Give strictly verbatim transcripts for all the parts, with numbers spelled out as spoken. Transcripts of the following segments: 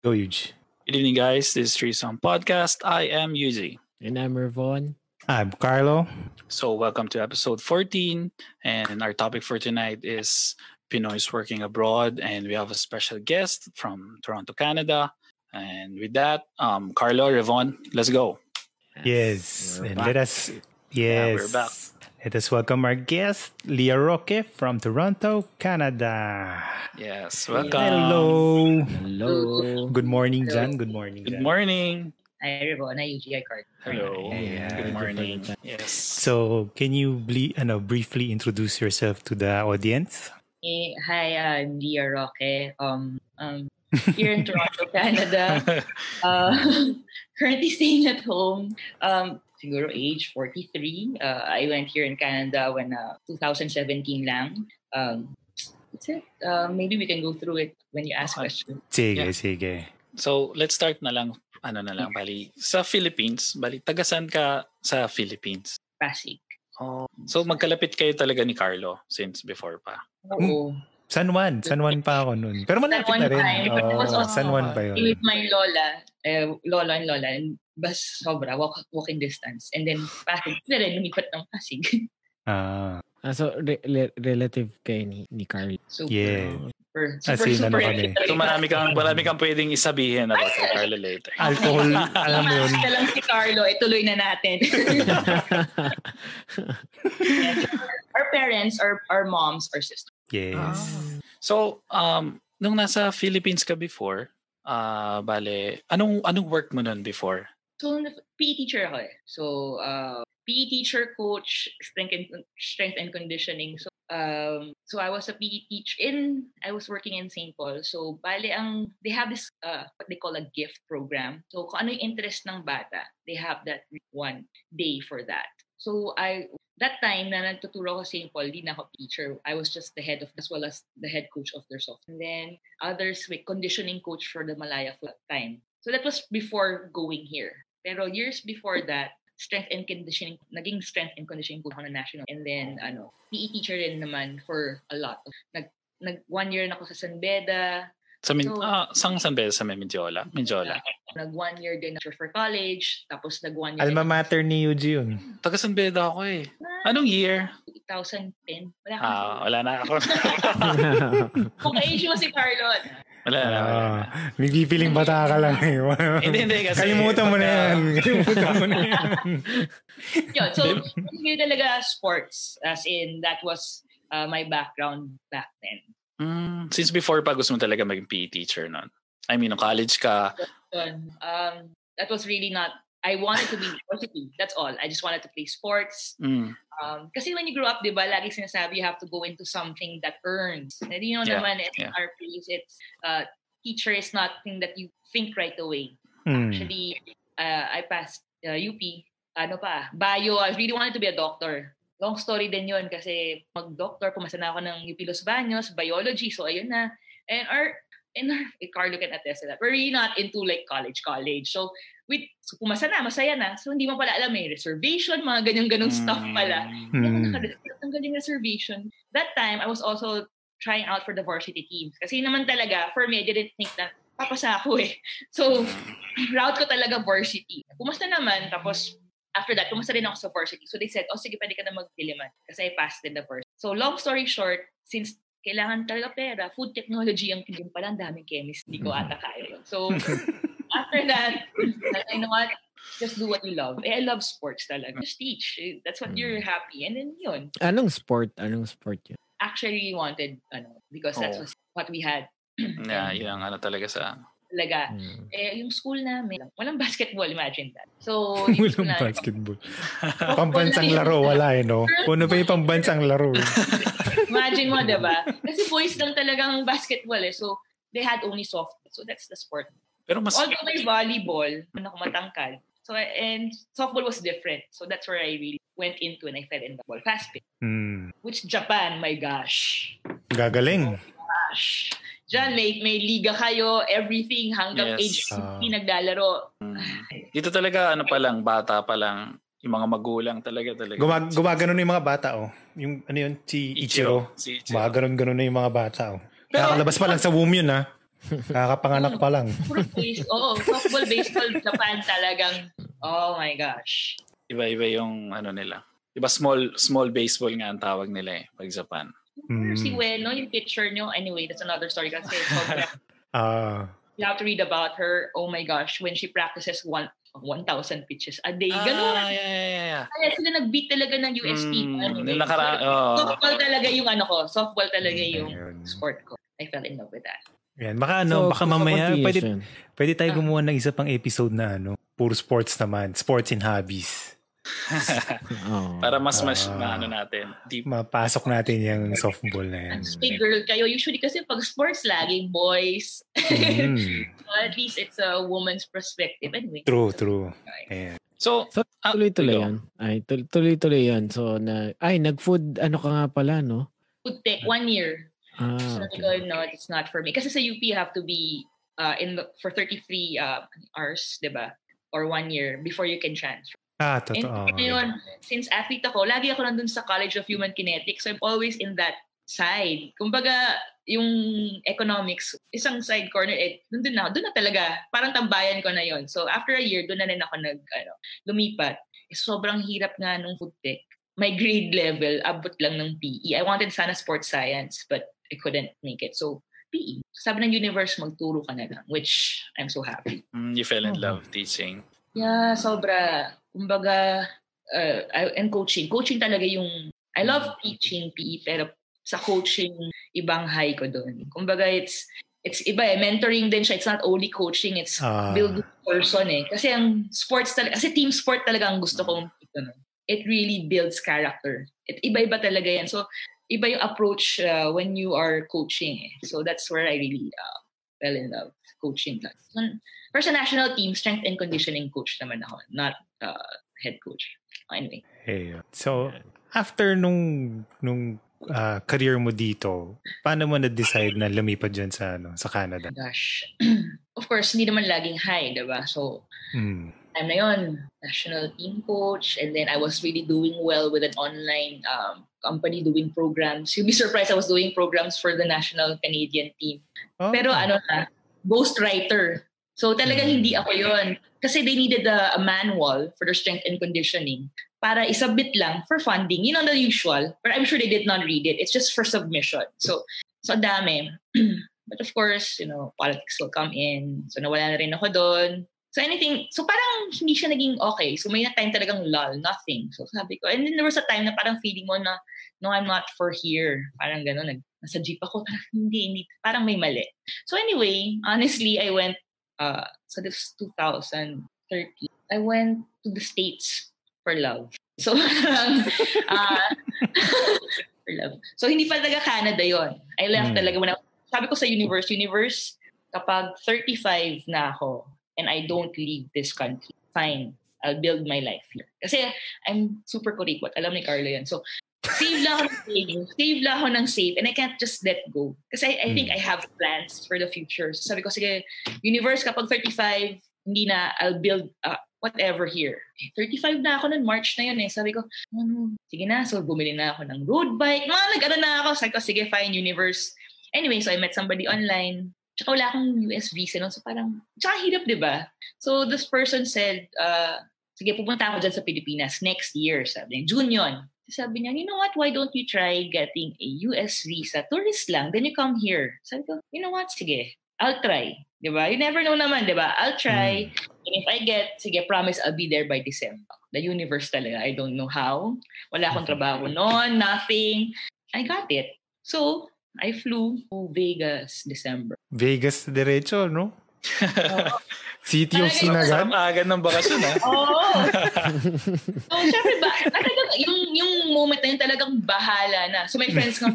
Go, Yuji. Good evening, guys. This is Threesome Podcast. I am Yuzi. And I'm Revon. I'm Carlo. So welcome to episode fourteen. And our topic for tonight is Pinoy's working abroad. And we have a special guest from Toronto, Canada. And with that, um, Carlo, Revon, let's go. Yes. yes. And back. let us... Yes. Yeah, we're back. Let us welcome our guest, Leah Roque from Toronto, Canada. Yes, welcome. Hello. Hello. Good morning, Hello. Jan. Good morning, Good Jan. morning. Hi, everyone. Hi, U G I card. Hello. Hey, yeah. Good morning. Yes. So, can you ble- ano, briefly introduce yourself to the audience? Hey, hi, I'm Leah Roque. Um, um, here in Toronto, Canada. Uh, currently staying at home. Um. Siguro age forty-three. Uh, I went here in Canada when uh, twenty seventeen lang. Um, that's it. Uh, maybe we can go through it when you ask okay. questions. Sige, yeah. sige. So, let's start na lang. Ano na lang, bali. Sa Philippines, bali, tagasan ka sa Philippines? Pasig. Oh. So, magkalapit kayo talaga ni Carlo since before pa? Oo. Mm. San Juan. San Juan pa ako noon. Pero malapit na rin. Oh, awesome. San Juan pa yun. With my lola, eh, lola and lola, bas sobra, walk, walking distance. And then, Pasig na rin, lumipat ng Pasig. Ah. ah so, re- re- relative kayo ni, ni Carl. Super. Yeah. Super, super, in, super. Ano super so, marami kang, marami kang pwedeng isabihin about kay Carlo later. Alcohol, alam mo yun. Alam si Carlo, ituloy na natin. Our parents, our, our moms, our sisters. Yes. Ah. So, um, nung nasa Philippines ka before, uh, bale, anong anong work mo nun before? So, P E teacher ako eh. So, uh, P E teacher, coach, strength and, strength and conditioning. So, um, so I was a P E teacher in, I was working in Saint Paul. So, bale, ang, they have this, uh, what they call a gift program. So, kung ano yung interest ng bata, they have that one day for that. So, I... That time na nagtuturo ko sa Saint Paul, di na ako teacher. I was just the head of, as well as the head coach of their soft. And then others with conditioning coach for the Malaya for that time. So that was before going here. Pero years before that, strength and conditioning, naging strength and conditioning coach na national. And then ano, P E teacher rin naman for a lot. Nag, nag one year na ako sa San Beda. Sa min- so, ah, sang San Beda sa Mendiola. Mendiola. Nag one year din for college, tapos nag one year. Alma mater ni Eugene yun. Taga San Beda ako eh. Anong year? twenty ten. Wala ka. Ah, wala na ako. Kaka-age mo si Carlo. Wala na. Nagpipiling bata ka lang eh. Hindi, hindi. Kalimutan mo na yan. Kalimutan mo na yan. Yun, so, yun talaga sports. As in, that was uh, my background back then. Mm, since before pa gusto mo talaga maging P E teacher nun? I mean, no college ka. Um, that was really not, I wanted to be university. That's all. I just wanted to play sports. Mm. Um, kasi when you grow up, di ba, lagi sinasabi you have to go into something that earns. And you know yeah. naman, in yeah. our place, it's, uh, teacher is not thing that you think right away. Mm. Actually, uh, I passed uh, U P. Ano pa? Bio. I really wanted to be a doctor. Long story din yun kasi mag-doctor, pumasa na ako ng U P Los Baños, biology, so ayun na. And our, and our, eh, Carlo can attest to that. We're really not into like college, college. So, with, so pumasa na, masaya na. So, hindi mo pala alam, may reservation, mga ganyan-ganong mm. stuff pala. Mm. Ang galing reservation. That time, I was also trying out for the varsity teams. Kasi naman talaga, for me, I didn't think na, papasa ako eh. So, route ko talaga varsity. Pumasa naman, tapos, after that, pumasa rin ako sa varsity. So they said, oh sige, pwede ka na mag-diliman. Kasi I passed in the varsity. So long story short, since kailangan talaga pera, food technology ang hindi pala, ang daming chemist. Hindi ko ata kaya. So after that, you know what? Just do what you love. Eh, I love sports talaga. Just teach. That's what you're happy. And then yun. Anong sport? Anong sport yun? Actually, we wanted, ano, because oh. that was what we had. Yeah, yun ang ano talaga sa... Talaga. Mm. Eh, yung school namin, walang basketball, imagine that. So, walang basketball. Oh, pambansang laro, wala eh, no? Puno pa yung pambansang laro. Imagine mo, diba? Kasi boys lang talagang basketball eh. So, they had only softball. So, that's the sport. Pero mas... Although may volleyball, ano kung matangkal. So, and softball was different. So, that's where I really went into and I fell in the ball. Fast pitch. Mm. Which Japan, my gosh. Gagaling. Oh, my gosh. Diyan, may, may liga kayo, everything, hanggang yes. age fifteen uh, naglalaro. Dito talaga, ano pa lang, bata pa lang, yung mga magulang talaga talaga. Gumag- gumagano na yung mga bata, oh. Yung, ano yun, si Ichiro. Ichiro. Si Ichiro. Gumagano-gano na yung mga bata, oh. Pero, nakakalabas pa lang sa womb yun, ha? Kakapanganak pa lang. Puro face. Oo, softball, baseball, Japan talagang, oh my gosh. Iba-iba yung ano nila. Diba small small baseball nga ang tawag nila eh, pag Japan. Mm. Si Wen, no, yung picture nyo, anyway, that's another story kasi sobrang, uh, you have to read about her, oh my gosh, when she practices one, one thousand pitches a day. Ganun. Ah, yeah, yeah, yeah. Kaya sila nag-beat talaga ng U S P. Mm, ano, nakara- oh. Softball talaga yung ano ko. Softball talaga yung Ayun. sport ko. I fell in love with that. Yan. Baka ano, so, baka mamaya, pwede, pwede tayo gumawa ng isa pang episode na ano, puro sports naman. Sports and hobbies. oh, Para mas mas uh, maano natin. Deep. Mapasok natin yung softball na yan. Hey girl kayo, usually kasi pag sports laging boys. Mm. At least it's a woman's perspective anyway. True, true. Okay. Yeah. So, so uh, tuloy-tuloy uh, yan. Ay, tuloy-tuloy yan. So, na, ay, nag-food, ano ka nga pala, no? Food tech, one year. Ah, so, okay. No, it's not for me. Kasi sa U P, you have to be uh, in the, for thirty-three uh, hours, diba? Or one year before you can transfer. Ah, totoo. And yun, since athlete ako, lagi ako nandun sa College of Human Kinetics. So I'm always in that side. Kumbaga, yung economics, isang side corner, eh, nandun na, doon na talaga. Parang tambayan ko na yon. So after a year, doon na rin ako nag, ano, lumipat. Eh, sobrang hirap nga nung food tech. My grade level, abot lang ng P E. I wanted sana sports science, but I couldn't make it. So, P E. Sabi ng universe, magturo ka na lang, which I'm so happy. Mm, you fell in oh. love teaching. Yeah, sobra. Kumbaga, uh, and coaching. Coaching talaga yung, I love teaching P E, pero sa coaching, ibang high ko doon. Kumbaga, it's, it's iba eh. Mentoring din siya. It's not only coaching, it's uh, building person eh. Kasi ang sports talaga, kasi team sport talaga ang gusto kong ito. It really builds character. It, iba-iba talaga yan. So, iba yung approach uh, when you are coaching eh. So, that's where I really uh, fell in love. Coaching class. First, a national team strength and conditioning coach naman ako, not uh, head coach. Anyway. Hey, so, after nung nung uh, career mo dito, paano mo na-decide na lumipad dyan sa, ano, sa Canada? Gosh. Of course, hindi naman laging high, diba? So, mm. time na yun, national team coach, and then I was really doing well with an online um, company doing programs. You'll be surprised I was doing programs for the national Canadian team. Oh. Pero ano na, ghostwriter. So talagang hindi ako yun. Kasi they needed a, a manual for their strength and conditioning para isubmit lang for funding. You know, the usual. But I'm sure they did not read it. It's just for submission. So, so dami. But of course, you know, politics will come in. So nawala na rin ako doon. So anything, so parang hindi siya naging okay. So may na time talagang lull, nothing. So sabi ko, and then there was a time na parang feeling mo na, no, I'm not for here. Parang gano'n, nasa jeep ako, parang hindi, hindi, parang may mali. So anyway, honestly, I went, uh, so this twenty thirteen, I went to the States for love. So parang, uh, for love. So hindi pa talaga Canada yon. I left mm. talaga, when I, sabi ko sa universe, universe, kapag thirty-five na ako, and I don't leave this country, fine, I'll build my life here. Kasi I'm super kurikot. Alam ni Carlo yan. So, save lang ako ng saving. Save lang ako ng save. And I can't just let go. Kasi I, I think I have plans for the future. So, sabi ko, sige, universe, kapag thirty-five, hindi na, I'll build uh, whatever here. Eh, thirty-five na ako nun, March na yun eh. Sabi ko, ano, sige na. So, bumili na ako ng road bike. Mga nag-ano na ako. Sabi ko, sige, fine, universe. Anyway, so I met somebody online. Tsaka wala akong U S visa, no? So parang, tsaka hirap, di ba? So this person said, uh, sige, pupunta ako dyan sa Pilipinas next year, sabi niya. June yun. Sabi niya, you know what, why don't you try getting a U S visa? Tourist lang, then you come here. Sabi ko, you know what, sige, I'll try. Di ba? You never know naman, di ba? I'll try. Mm. And if I get, sige, promise I'll be there by December. The universe talaga, I don't know how. Wala akong trabaho noon, nothing. I got it. So, I flew to Vegas, December. Vegas diretso, no? Oh. City of Sinagan. Ang aga ng bakasyon, ha? Oo. So, syempre, ba, talagang, yung, yung moment na yun talagang bahala na. So, my friends nga,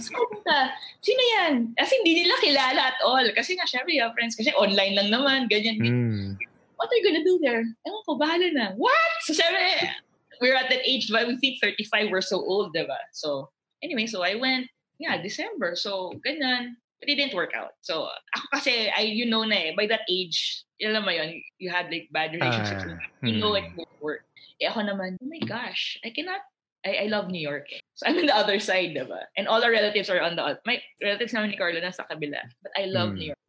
sino yan? As in, hindi nila kilala at all. Kasi nga, syempre, yung friends, kasi online lang naman, ganyan. Mm. What are you gonna do there? Ewan ko, bahala na. What? So, syempre, we're at that age, but we think thirty-five, we're so old, diba? So, anyway, so I went. Yeah, December. So, ganyan. But it didn't work out. So, ako kasi, I, you know na eh, by that age, alam mo yun, you had like bad relationships. Uh, you know hmm. it won't work. Eh, ako naman, oh my gosh, I cannot, I, I love New York. So I'm on the other side, diba? And all our relatives are on the other. My relatives namin ni Carlo nasa kabila. But I love mm. New York.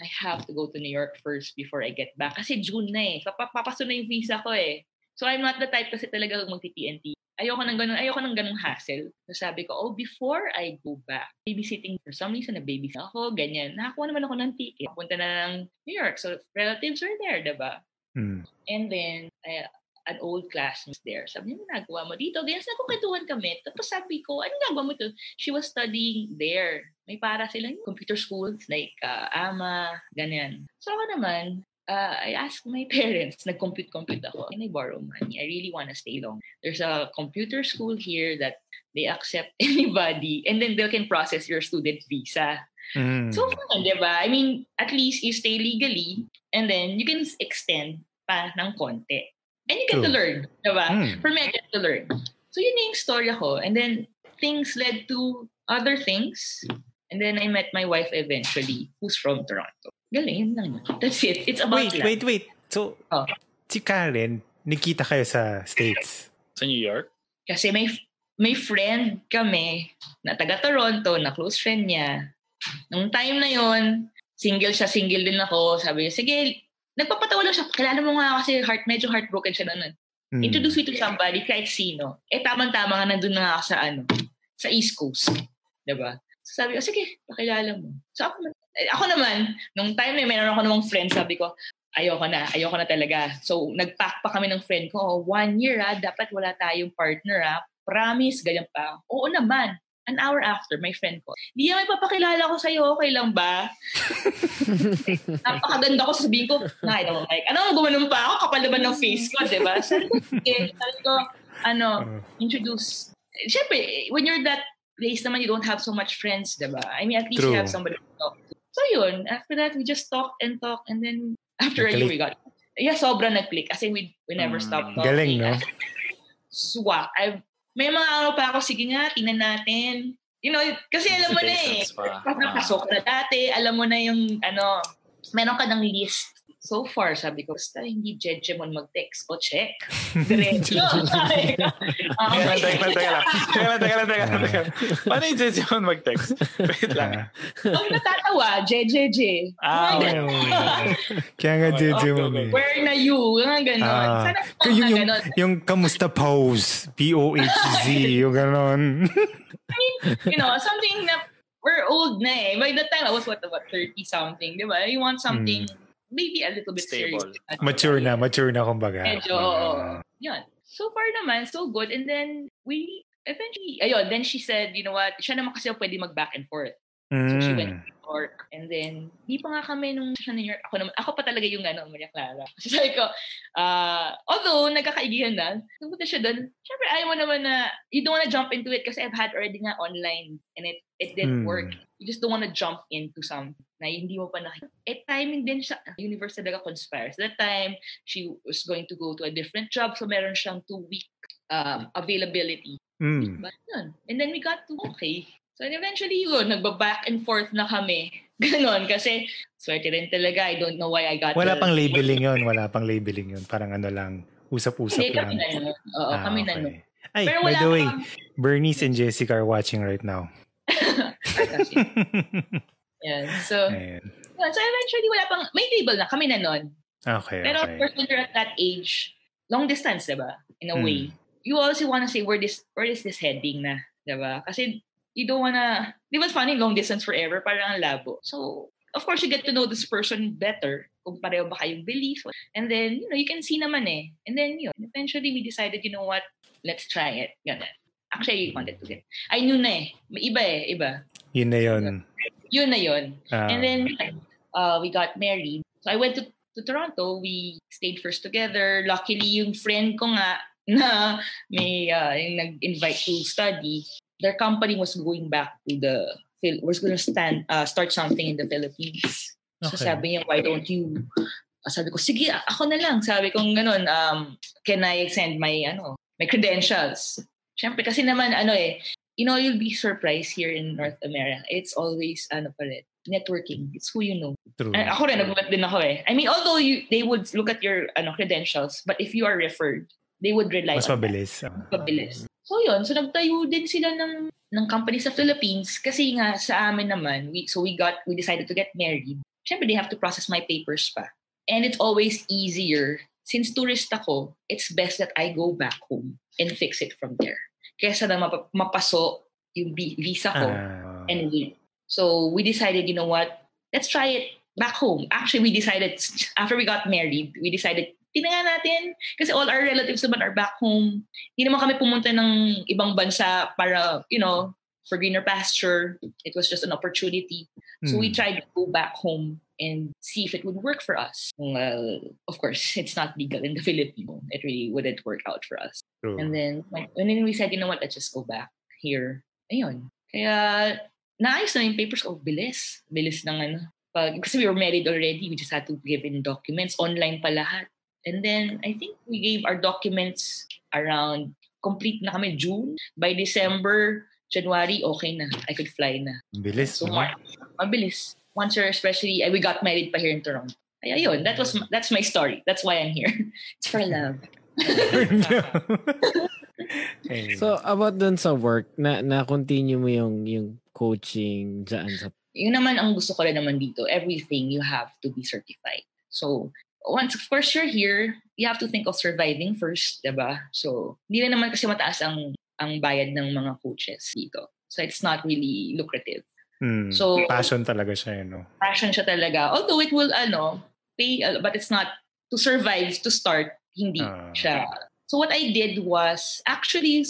I have to go to New York first before I get back. Kasi June na eh. So papaso na yung visa ko eh. So I'm not the type kasi talaga magti-T N T. Ayoko ng ganun, ayoko ng ganung hassle. So sabi ko, oh, before I go back, babysitting for some reason, na-babysit ako, ganyan. Nakakuha naman ako ng ticket. Punta na ng New York. So relatives are there, diba? Mm. And then, uh, an old classmate there. Sabi niya, nagawa mo dito. Ganyan, sa kukwentuhan kami. Tapos sabi ko, ano nagawa mo ito? She was studying there. May para sila yung computer schools, like uh, A M A, ganyan. So ako naman, Uh, I asked my parents, nag-compute-compute ako, can I borrow money? I really want to stay long. There's a computer school here that they accept anybody and then they can process your student visa. Mm. So fun, diba? I mean, at least you stay legally and then you can extend pa ng konti. And you get True. to learn, diba? Mm. For me, I get to learn. So yun yung story ako. And then things led to other things. And then I met my wife eventually, who's from Toronto. Galing, yun lang. That's it. It's about Wait, wait, wait. So, oh. si Karen, nagkita kayo sa States? Sa New York? Kasi may may friend kami na taga-Toronto, na close friend niya. Nung time na yon, single siya, single din ako. Sabi niya, sige, nagpapatawa lang siya. Kilala mo nga kasi heart, medyo heartbroken siya na nun. Mm. Introduce me to somebody, kahit sino. Eh, tamang-tama nga, nandun na nga ako sa ano, sa East Coast. Diba? So, sabi ko, sige, pakilala mo. So, ako Ako naman, nung time na yun, mayroon ako namang friend, sabi ko, ayoko na, ayoko na talaga. So, nag-pack pa kami ng friend ko, oh, one year ah, dapat wala tayong partner ah, promise, ganyan pa. Oo naman, an hour after, my friend ko, Leah, may papakilala ko sa'yo, okay lang ba? Napakaganda ko, sabihin ko, nah, I don't like, ano, gumanon pa ako, kapal naman ng face ko, diba? Sabi ko, okay, sabi ko, ano, introduce. Siyempre, when you're that place naman, you don't have so much friends, diba? I mean, at least True. you have somebody to talk to. So yun, after that, we just talked and talked and then after a year, we got... Yeah, sobra nag-click. As in, we, we never um, stopped talking. Galing, no? Swak. I've, may mga ano pa ako, sige nga, tingnan natin. You know, kasi alam mo na eh. Pag napasok na dati, alam mo na yung ano, meron ka ng list. So far, sabi ko, basta hindi jejemon mag-text o check. Diretso. Teka lang, teka lang, teka lang, teka lang, teka lang. Paano yung jejemon mag-text? Wait lang. Huwag natatawa, jejeje. Ah, okay. Kaya nga jejemon eh. Where na you? Yung gano'n. Yung kamusta pose. P O H Z. Yung gano'n. I mean, you know, something na, we're old na eh. By the time, I was what, about thirty-something, di ba? You want something maybe a little bit stable. Serious. Mature na, mature na kumbaga. Medyo, oo. Yun. So far naman, so good. And then, we eventually, ayun, then she said, you know what, siya naman kasi pwede mag-back and forth. Mm. So she went to New York. And then, di pa nga kami nung siya New York. Ako naman, ako pa talaga yung ano, Maria Clara. So sabi ko, uh, although, nagkakaigihan na, napunta siya doon, syempre, ayaw mo naman na, you don't wanna jump into it kasi I've had already nga online and it it didn't mm. work. You just don't wanna jump into something na hindi mo pa nakita. At timing din siya, universe talaga conspires. That time, she was going to go to a different job, so meron siyang two-week um, availability. Mm. But yun. And then we got to, okay. So eventually, yun, nagba-back and forth na kami. Ganon, kasi swerte rin talaga. I don't know why I got Wala the... pang labeling yun. Wala pang labeling yun. Parang ano lang, usap-usap Hindi, lang. Kami na yun. Oo, ah, kami okay. na yun. Ay, Pero by the way, pa... Bernice and Jessica are watching right now. Yeah, so, yeah, so eventually wala pang, may table na, kami na nun. Okay, Pero okay. First, when you're at that age, long distance, diba? In a mm. way. You also wanna say, where this where is this heading na? Diba? Kasi, you don't wanna, di ba funny, long distance forever, parang ang labo. So, of course, you get to know this person better, kung pareho ba kayong belief. And then, you know, you can see naman eh. And then, you know, eventually, we decided, you know what, let's try it. Ganun. Actually, I wanted to get. I knew na eh. Iba eh, iba. Yun na yun. Yun na yun. Uh, and then, uh, we got married. So, I went to, to Toronto. We stayed first together. Luckily, yung friend ko nga na may uh, nag-invite to study, their company was going back to the, was going to stand, uh, start something in the Philippines. So, okay. Sabi niya, why don't you? Sabi ko, sige, ako na lang. Sabi ko, ganun, um, can I send my, ano, my credentials? Siyempre, kasi naman, ano eh, you know, you'll be surprised here in North America. It's always, ano pa rin, networking. It's who you know. True. And ako rin, nagulat din ako eh. I mean, although you, they would look at your ano, credentials, but if you are referred, they would rely Mas on mabilis. That. Mas mabilis. So yun, so nagtayo din sila ng ng company sa Philippines kasi nga sa amin naman, we, so we got we decided to get married. Syempre they have to process my papers pa. And it's always easier since tourist ako, it's best that I go back home and fix it from there. Kesa na map- mapaso yung visa ko uh... and win. So we decided, you know what? Let's try it back home. Actually, we decided after we got married, we decided tinangan natin kasi all our relatives naman are back home. Hindi naman kami pumunta ng ibang bansa para, you know, for greener pasture. It was just an opportunity. Mm. So we tried to go back home and see if it would work for us. Well, of course, it's not legal in the Philippines. It really wouldn't work out for us. True. And then and then we said, you know what, let's just go back here. Ayun. Kaya naayos na yung papers ko. Bilis. Bilis ng ano. Pag, kasi we were married already. We just had to give in documents. Online pa lahat. And then, I think we gave our documents around, complete na kami June. By December, January, okay na. I could fly na. Bilis. So, March. Mabilis. Once you're especially, we got married pa here in Toronto. Ay, ayun, that was, that's my story. That's why I'm here. It's for love. So, about dun sa work, na, na-continue mo yung, yung coaching dyan sa... Yun naman ang gusto ko rin naman dito. Everything, you have to be certified. So, once, of course, you're here, you have to think of surviving first, diba? So, hindi na naman kasi mataas ang, ang bayad ng mga coaches dito. So, it's not really lucrative. Hmm. So, passion talaga siya, you know? Passion siya talaga. Although it will, ano, pay, but it's not, to survive, to start, hindi uh. siya. So, what I did was, actually,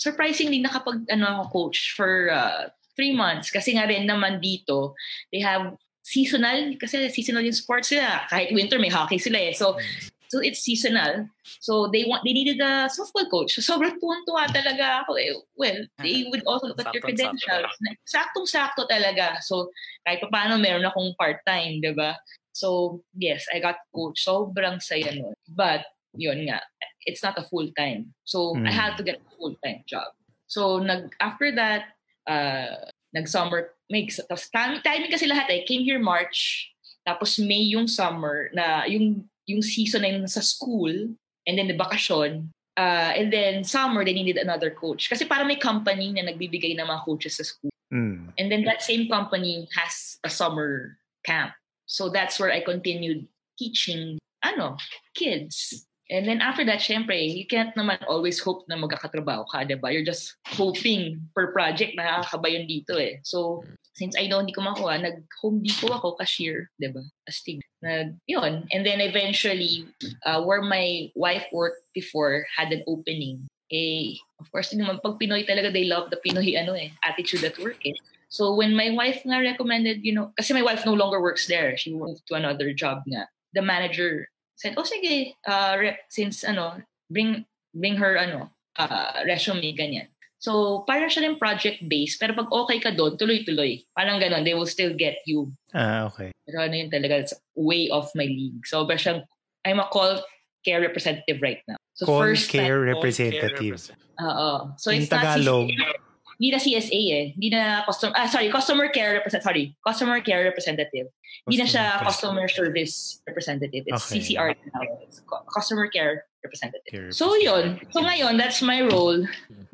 surprisingly, nakapag, ano, coach for uh, three months. Kasi nga rin naman dito, they have, seasonal, kasi seasonal yung sports sila. Kahit winter, may hockey sila eh. So, so it's seasonal. So, they want they needed a softball coach. So, sobrang tuwan-tuwa talaga ako eh. Well, they would also look at your credentials. Saktong-sakto talaga. So, kahit pa paano, meron akong part-time, diba? So, yes, I got coach. Sobrang saya nun. But, yun nga, it's not a full-time. So, mm. I had to get a full-time job. So, nag after that, uh, nag-summer mix. Tapos timing kasi lahat eh. Came here March, tapos May yung summer, na yung yung season na yun sa school, and then the bakasyon, uh, and then summer, they needed another coach. Kasi parang may company na nagbibigay ng mga coaches sa school. Mm. And then that same company has a summer camp. So that's where I continued teaching, ano, kids. And then after that, syempre, you can't naman always hope na magkakatrabaho ka, diba? You're just hoping per project, nakakabayon dito eh. So, since I know hindi ko makuha, nag-Home Depot ako, cashier, diba? Astig. Nag, yun. And then eventually, uh, where my wife worked before had an opening. Eh, of course, naman, pag Pinoy talaga, they love the Pinoy ano eh, attitude at work eh. So, when my wife nga recommended, you know, kasi my wife no longer works there. She moved to another job nga. The manager said, oh, sige, uh, rep, since, ano, bring bring her, ano, uh, resume, ganyan. So, para siya rin project-based, pero pag okay ka doon, tuloy-tuloy. Parang ganun, they will still get you. Ah, okay. Pero ano yun talaga, it's way off my league. So, ba siyang, I'm a call care representative right now. So, call first care time, representative. Oo. So, in it's Tagalog. Not hindi na C S A eh. Hindi na customer, ah, sorry, customer care representative. Sorry, customer care representative. Hindi na siya customer service representative. It's okay. C C R now. It's customer care representative. Care so yun. So ngayon, that's my role.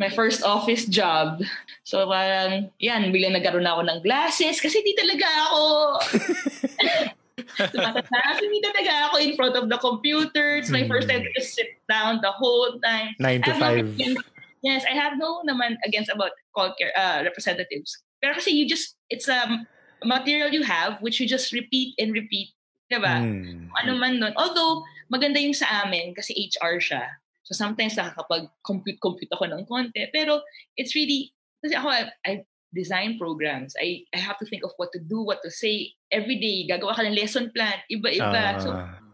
My first office job. So parang, yan, bilang nagkaroon ako ng glasses kasi di talaga ako. Tumatas hindi talaga ako in front of the computer. It's my mm. first time to just sit down the whole time. nine to five. Yes, I have no naman against about call care uh, representatives. Pero kasi you just, it's a um, material you have which you just repeat and repeat. Diba? Mm. Ano man nun. Although, maganda yung sa amin kasi H R siya. So sometimes nakakapag-compute-compute ako ng konti. Pero it's really, kasi ako, I, I design programs. I, I have to think of what to do, what to say. Every day, gagawa ka ng lesson plan. Iba-iba. Uh. So,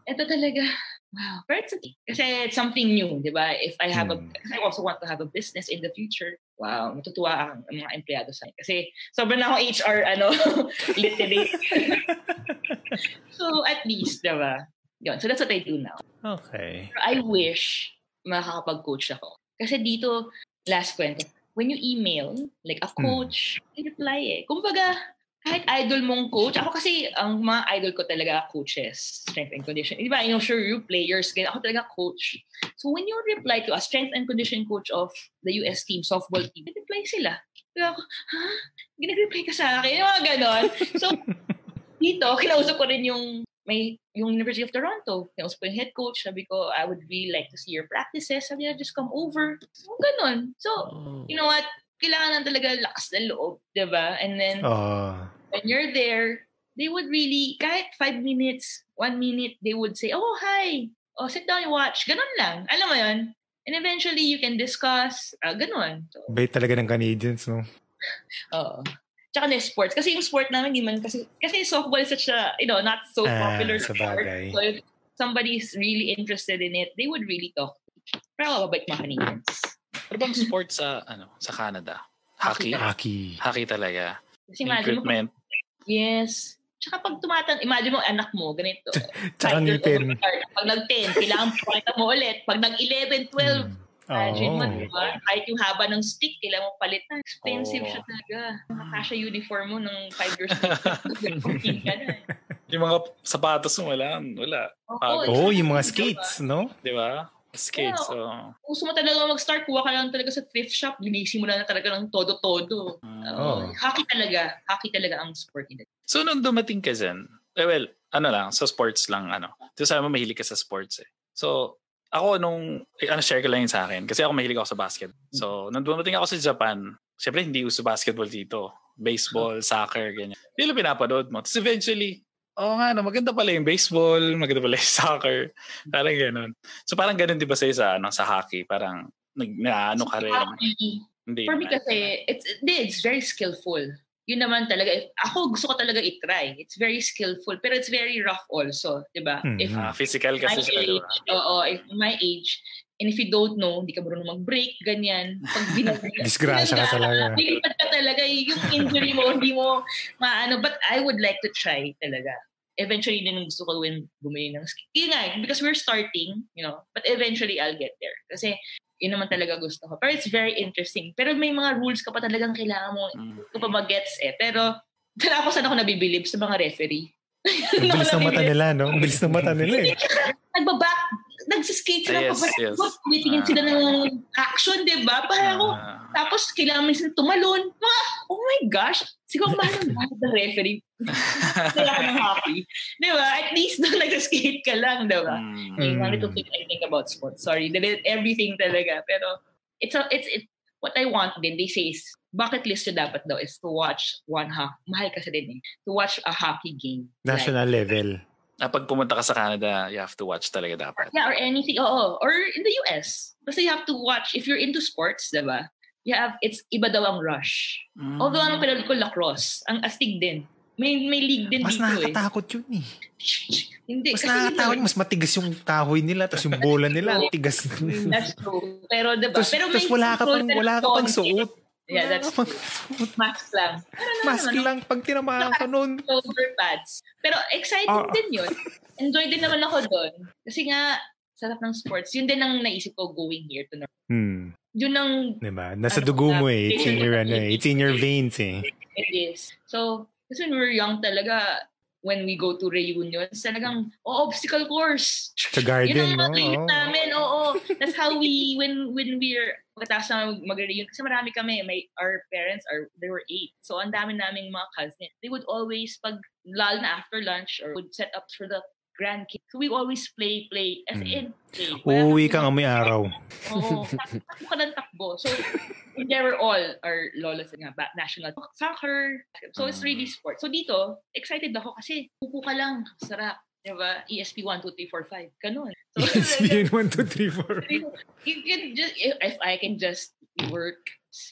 eto talaga. Wow, but it's okay. Kasi it's something new, di ba? If I have hmm. a, I also want to have a business in the future. Wow, matutuwa ang mga empleyado sa akin. Kasi sobrang na ako H R, ano, literally. So, at least, di ba? Yun, so that's what I do now. Okay. I wish makakapag-coach ako. Kasi dito, last kwento, when you email, like a coach, hmm. I reply eh. Kumbaga, kahit idol mong coach, ako kasi, ang mga idol ko talaga coaches, strength and conditioning. Diba, you know, sure, you players, ganyan. Ako talaga coach. So, when you reply to a strength and conditioning coach of the U S team, softball team, reply sila. Diba ako, ha? Nag-reply ka sa akin? Yung mga ganon. So, dito, kinausap ko rin yung, may, yung University of Toronto. Kinausap ko yung head coach. Sabi ko, I would really like to see your practices. Sabi na, just come over. So, ganon. So, you know what? Kailangan talaga lakas ng loob, diba? And then, uh, when you're there, they would really, kahit five minutes, one minute, they would say, oh, hi. Oh, sit down and watch. Ganun lang. Alam mo yun? And eventually, you can discuss. Uh, ganun. So, bait talaga ng Canadians, no? Oo. Tsaka na sports. Kasi yung sport namin, di man kasi, kasi softball is such a, you know, not so popular ah, sport. So, if somebody's really interested in it, they would really talk. Pero mabait mga Canadians. Ano bang sports sa ano sa Canada? Hockey. Hockey. Hockey talaga. Kasi imagine mo, yes. Tsaka pag tumatang, imagine mo anak mo, ganito. Tsaka ngipin. Pag nag-ten, kailangan pakita mo ulit. Pag nag-eleven, twelve, hmm. imagine oh. mo, diba? Kahit yung haba ng stick, kailangan mo palitan. Expensive oh. siya talaga. Nakasya uniform mo ng five years old. Yung mga sapatos mo, wala. Wala. Oo, oh, yung mga skates, no? Di ba? Skates, so... Yeah. Kung sumata na lang mag-start, kuha ka lang talaga sa thrift shop, binisimula na talaga ng todo-todo. Oh. Uh, hockey talaga. Hockey talaga ang sport. So, nung dumating ka dyan, eh, well, ano lang, so sports lang, ano. So, sabi mo, mahilig ka sa sports, eh. So, ako nung, ano, share ko lang yun sa akin, kasi ako mahilig ako sa basket. So, nung dumating ako sa Japan, syempre, hindi uso basketball dito. Baseball, soccer, ganyan. Yun yung pinapanood mo. Tapos eventually, oh nga, no, maganda pala yung baseball, maganda pala yung soccer, parang ganun. So parang ganun din ba sa'yo sa, ano, sa hockey? Parang nag-ano ka rin? Hindi. For me kasi, it's, it's very skillful. Yun naman talaga. Ako gusto ko talaga i-try. It's very skillful, pero it's very rough also, di ba? Mm-hmm. If ah, physical kasi siya. Oo, if my age, and if you don't know, hindi ka marunong mag-break, ganyan. Pag binag- Disgrasya ka talaga. Nilipad ka talaga. Yung injury mo, hindi mo maano. But I would like to try talaga. Eventually, din ang gusto ko when bumili ng ski. Yun nga, because we're starting, you know. But eventually, I'll get there. Kasi, yun naman talaga gusto ko. Pero it's very interesting. Pero may mga rules ka pa talagang kailangan mo. Ito pa mag-gets eh. Pero, tala ako saan ako nabibilib sa mga referee. Ang bilis ng mata nila, no? Ang bilis ng mata nila eh. Nagbaback, nagsiskate sila yes, pa. Yes. Tumitingin uh, sila ng action, diba? Para ako, uh, tapos kailangan mo sila tumalon. Mga, oh my gosh, siguro mahal ng mahal ng referee. Kailangan ka ng hockey. Diba? At least doon nagsiskate ka lang, diba? Mm. I wanted to think anything about sports. Sorry, everything talaga. Pero, it's a, it's it, what I want din, they say is, bucket list na dapat daw is to watch one half. Mahal kasi din eh. To watch a hockey game. National like, level. Ah, pag pumunta ka sa Canada, you have to watch talaga dapat. Yeah, or anything. Oo. Or in the U S. Kasi you have to watch. If you're into sports, diba? You have, it's iba daw ang rush. Mm. Although ang pinanood ko, lacrosse. Ang astig din. May may league din mas dito eh. Mas nakakatakot yun eh. Hindi. Mas nakakatakot yun. Mas matigas yung kahoy nila. Tapos yung bola nila. Tigas. That's true. Pero diba? Tapos, pero tapos wala ka pang, wala ka pang suot. Yeah, that's mask lang. Mask lang pag tinamaan ko noon. Shoulder pads. Pero exciting oh. din yun. Enjoy din naman ako doon. Kasi nga, sarap ng sports. Yun din ang naisip ko going here to North. Hmm. Yun ang... Diba? Nasa ano, dugo mo eh. It's in your, ano, it's in your veins eh. It is. So, kasi when we were young talaga, when we go to reunions, talagang, oh, obstacle course. Sa garden, yun ang no? namin, oo. That's how we, when when we're... Pagkatapos na mag-reunion, kasi marami kami, may, our parents, are they were eight. So, ang dami naming mga cousins. They would always, pag lal na after lunch, or would set up for the grandkids. So, we always play, play, as in, play. Uuwi ka nga may araw. Oo. Takbo ka ng takbo. So, they were all our lolas nga, national soccer. So, it's really sports. So, dito, excited ako kasi, upo ka lang, sarap. Diba? E S P one two three four five. Ganun. So, E S P one two three four five. You can just, if I can just work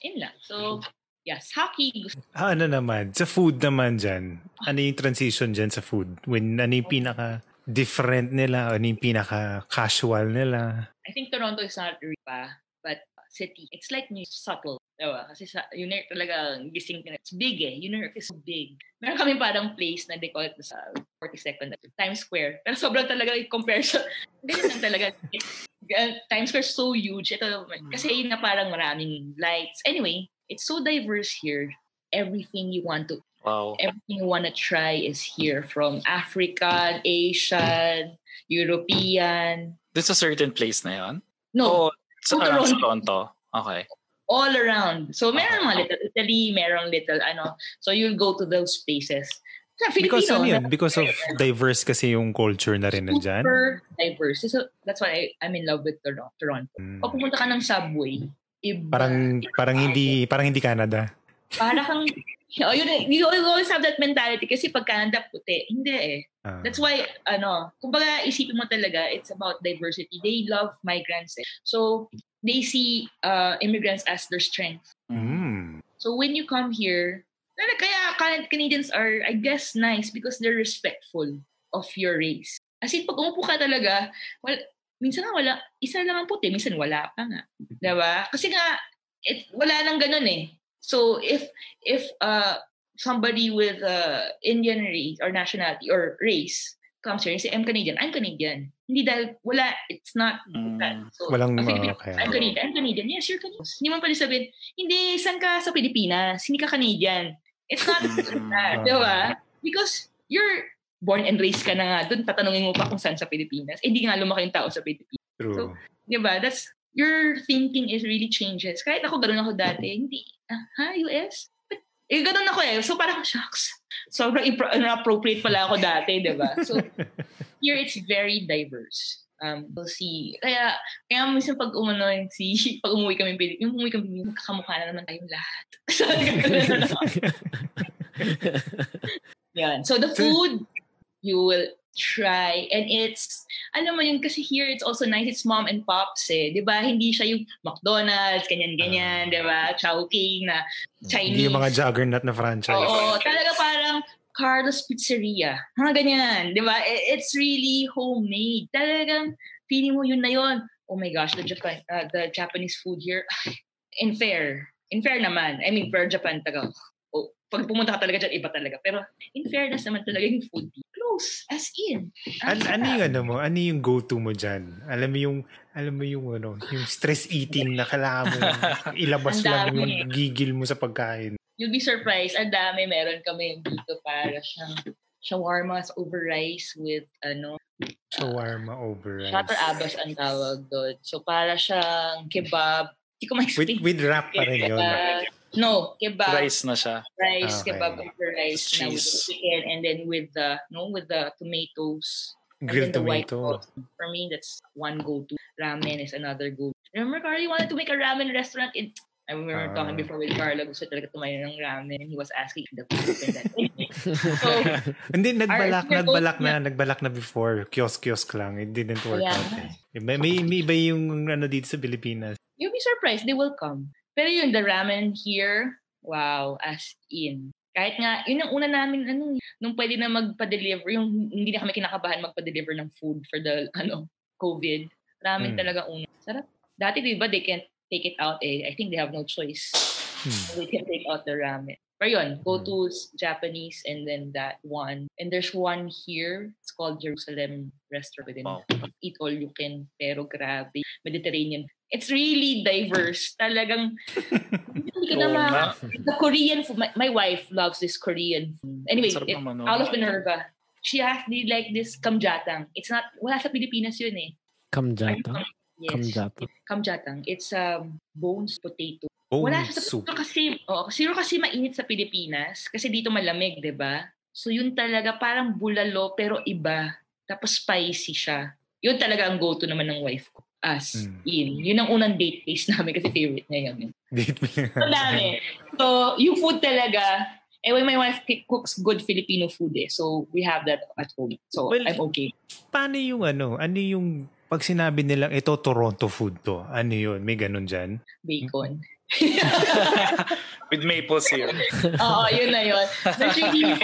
in lang. So, yes, hockey. Ah, ano naman? Sa food naman dyan. Ano yung transition dyan sa food? When, ano yung pinaka-different nila? Ano yung pinaka-casual nila? I think Toronto is not Ripa, but city. It's like new subtle. Diba? Kasi sa New York talaga gising ka na. It's big eh. New York is so big. Meron kami parang place na they call it sa forty-second Times Square. Pero sobrang talaga i-compare sa... Ganyan lang talaga. Times Square is so huge. Ito, kasi yun na parang maraming lights. Anyway, it's so diverse here. Everything you want to Wow. Everything you want to try is here, from African, Asian, European. This is a certain place na yun? No. Oh, it's around Toronto. Okay. All around. So, meron mga Little Italy, merong Little, ano. So, you'll go to those places. Sa Filipino, because, ano yun, because of diverse kasi yung culture na rin nandyan. Super diverse. So, that's why I'm in love with Toronto. Mm. O pumunta ka ng subway, iba. Parang, parang, hindi, parang hindi Canada. Parang kang, oh, you, you always have that mentality kasi pag Canada, puti. Hindi eh. Uh. That's why, ano, kumbaga isipin mo talaga, it's about diversity. They love migrants. Eh. So, they see uh, immigrants as their strength. Mm. So when you come here, kaya Canadians are, I guess, nice because they're respectful of your race. As in, pag umupo ka talaga, well, minsan nga wala, isa lang ang puti, minsan wala pa nga. Diba? Kasi nga, it, wala nang ganun eh. So if if uh, somebody with uh, Indian race or nationality or race comes here and say, I'm Canadian, I'm Canadian. Hindi dahil, wala, it's not that. So, walang, uh, okay. I'm Canadian, I'm Canadian. Yes, you're Canadian. Hindi mo pala sabihin, hindi, saan ka sa Pilipinas? Hindi ka Canadian. It's not that, diba? Because you're born and raised ka na nga doon, tatanungin mo pa kung saan sa Pilipinas. Eh, di nga lumaki yung tao sa Pilipinas. True. So, diba, that's, your thinking is really changes. Kahit ako, ganun ako dati, hindi, aha, U S? But, eh, ganun ako eh. So, parang, shucks. Sobrang inappropriate pala ako dati, diba? So, here, it's very diverse. Um, we'll see. Kaya, kaya minsan pag, umano, si, pag umuwi kami, yung umuwi kami, magkakamukha na naman tayong lahat. So, yan. So, the food, you will try. And it's, alam mo yun, kasi here, it's also nice. It's mom and pops eh. Diba? Hindi siya yung McDonald's, ganyan-ganyan, uh, diba? Chowking na Chinese. Hindi yung mga juggernaut na franchise. Oo, talaga parang, Carlo's Pizzeria. Ha, ganyan. Diba? It's really homemade. Talagang feeling mo yun na yun. Oh my gosh, the Japan, uh, the Japanese food here. In fair. In fair naman. I mean, for Japan talaga. Oh, pag pumunta ka talaga dyan, iba talaga. Pero in fairness naman talaga yung food. Close. As in. As An- ano yung ano mo? Ano yung go-to mo dyan? Alam mo yung, alam mo yung ano, yung stress eating na kailangan mo ilabas lang yung gigil mo sa pagkain. You'll be surprised. Ang dami, meron kami dito para siyang shawarma over rice with ano. Shawarma over rice. Shatter abas ang tawag doon. So para siyang kebab. Hindi ko ma-explain. With, with wrap pa rin yun. Uh, no, kebab. Rice na siya. Rice, okay. Kebab over rice. Cheese. Na with the chicken and then with the, no, with the tomatoes. Grilled the tomato. For me, that's one go-to. Ramen is another go-to. Remember, Carly wanted to make a ramen restaurant in... I remember uh, talking before with Carlo, gusto talaga tumayo ng ramen, and he was asking the question that. So, hindi, nagbalak, nagbalak na, nagbalak na before, kiosk-kiosk lang, it didn't work yeah. out. Eh. May, may, may iba yung ano dito sa Pilipinas. You'll be surprised, they will come. Pero yun, the ramen here, wow, as in. Kahit nga, yun ang una namin, ano, nung pwede na magpa-deliver, yung hindi na kami kinakabahan magpa-deliver ng food for the, ano, COVID. Ramen hmm. talaga una. Sarap. Dati, diba, they can't take it out eh. I think they have no choice. Hmm. They can take out the ramen. Pero yun, go to Japanese and then that one. And there's one here. It's called Jerusalem Restaurant. Wow. Eat all you can, pero grabe. Mediterranean. It's really diverse. Talagang, hindi ka na ma- the Korean food. My, my wife loves this Korean food. Anyway, it, out of Minerva, she has the, like this kamjatang. It's not, wala sa Pilipinas yun eh. Kamjatang? Yes. Kamjatang. Kamjatang. It's um, bones potato. Bones wala sa soup. Kasi, oh, siguro kasi mainit sa Pilipinas. Kasi dito malamig, diba? So yun talaga parang bulalo pero iba. Tapos spicy siya. Yun talaga ang go-to naman ng wife ko. As mm. in. Yun ang unang date place namin kasi favorite niya yun. Date place. So dami. So yung food talaga... Eh, well, my wife cooks good Filipino food eh. So we have that at home. So well, I'm okay. Paano yung ano? Ano yung... Pag sinabi nilang, ito Toronto food to, ano yun? May ganun dyan? Bacon. With maple syrup. Oo, yun na yun. But really,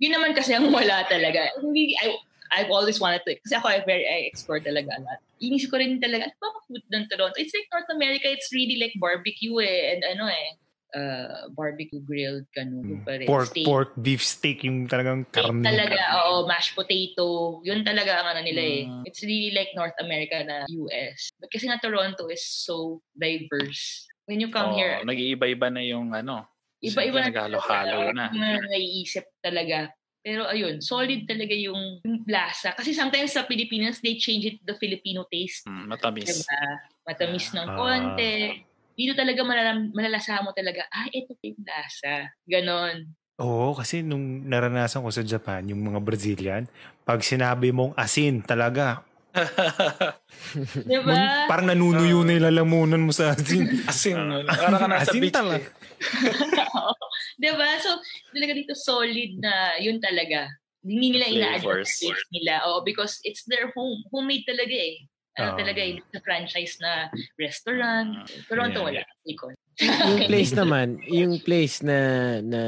yun naman kasi ang wala talaga. Hindi, I, I've always wanted to, kasi ako, I, I explore talaga a lot. Inisip ko rin talaga, ano ba food ng Toronto? It's like North America, it's really like barbecue eh, and ano eh, uh, barbecue grilled, ganun. Mm. Pork, steak. Pork, beef steak, yung talagang karne. Talaga, oo, mashed potato. Yun talaga ang ano nila eh. Mm. It's really like North America na U S. But kasi nga Toronto is so diverse. When you come oh, here... Nag-iiba-iba na yung ano, Iba-iba na nagalo-halo na. Na naiisip talaga. Pero ayun, solid talaga yung, yung lasa. Kasi sometimes sa Pilipinas, they change it to the Filipino taste. Mm, matamis. Diba? Matamis ng konti. Uh, Dito talaga malalam, malalasa mo talaga, ah, ito yung lasa. Ganon. Oo, kasi nung naranasan ko sa Japan, yung mga Brazilian, pag sinabi mong asin talaga, diba? Mag, parang nanunuyo na yung lalamunan mo sa asin. Asin. Uh, parang ka nasa asin beach. Asin eh. Diba? So, talaga dito solid na yun talaga. Hindi nila ina-adjust sa taste nila. Oo, because it's their home. Homemade talaga eh. Ano uh, talaga eh. Sa franchise na restaurant. Toronto yeah, yeah. wala. Yung place naman, yung place na na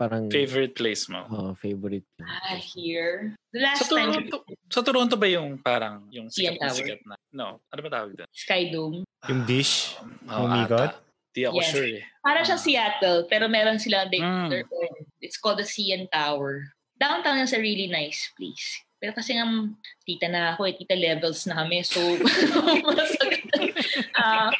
parang... Favorite place mo? Oo, oh, favorite place. Ah, here. The last sa time... Toronto, sa Toronto ba yung parang yung sikat-sikat na? No. Ano ba tawag doon? Skydome. Yung dish? Oh, oh my God. Ata. Di ako yes. sure eh. Para siya Seattle, pero meron silang they, mm. their own. It's called the C N Tower. Downtown is a really nice place. Pero kasi nga, tita na ako eh, tita levels na kami. So, uh,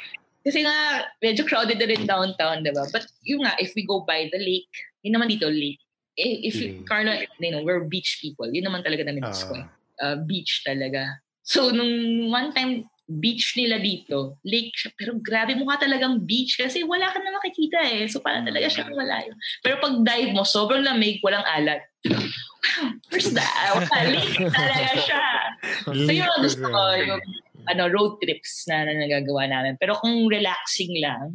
kasi nga, medyo crowded na rin downtown, diba? But yung nga, if we go by the lake, yun naman dito, lake. If you, mm. Carlo, you know, we're beach people. Yun naman talaga namin uh. ko. Uh, beach talaga. So, nung one time, beach nila dito, lake siya, pero grabe mukha talagang beach kasi wala ka na makikita eh. So, parang talaga siya wala yun. Pero pag dive mo, sobrang lamig, walang alat. Wow, where's that? Wala, lake talaga siya. So, yun ang gusto ko, yung ano, road trips na, na nagagawa namin. Pero kung relaxing lang,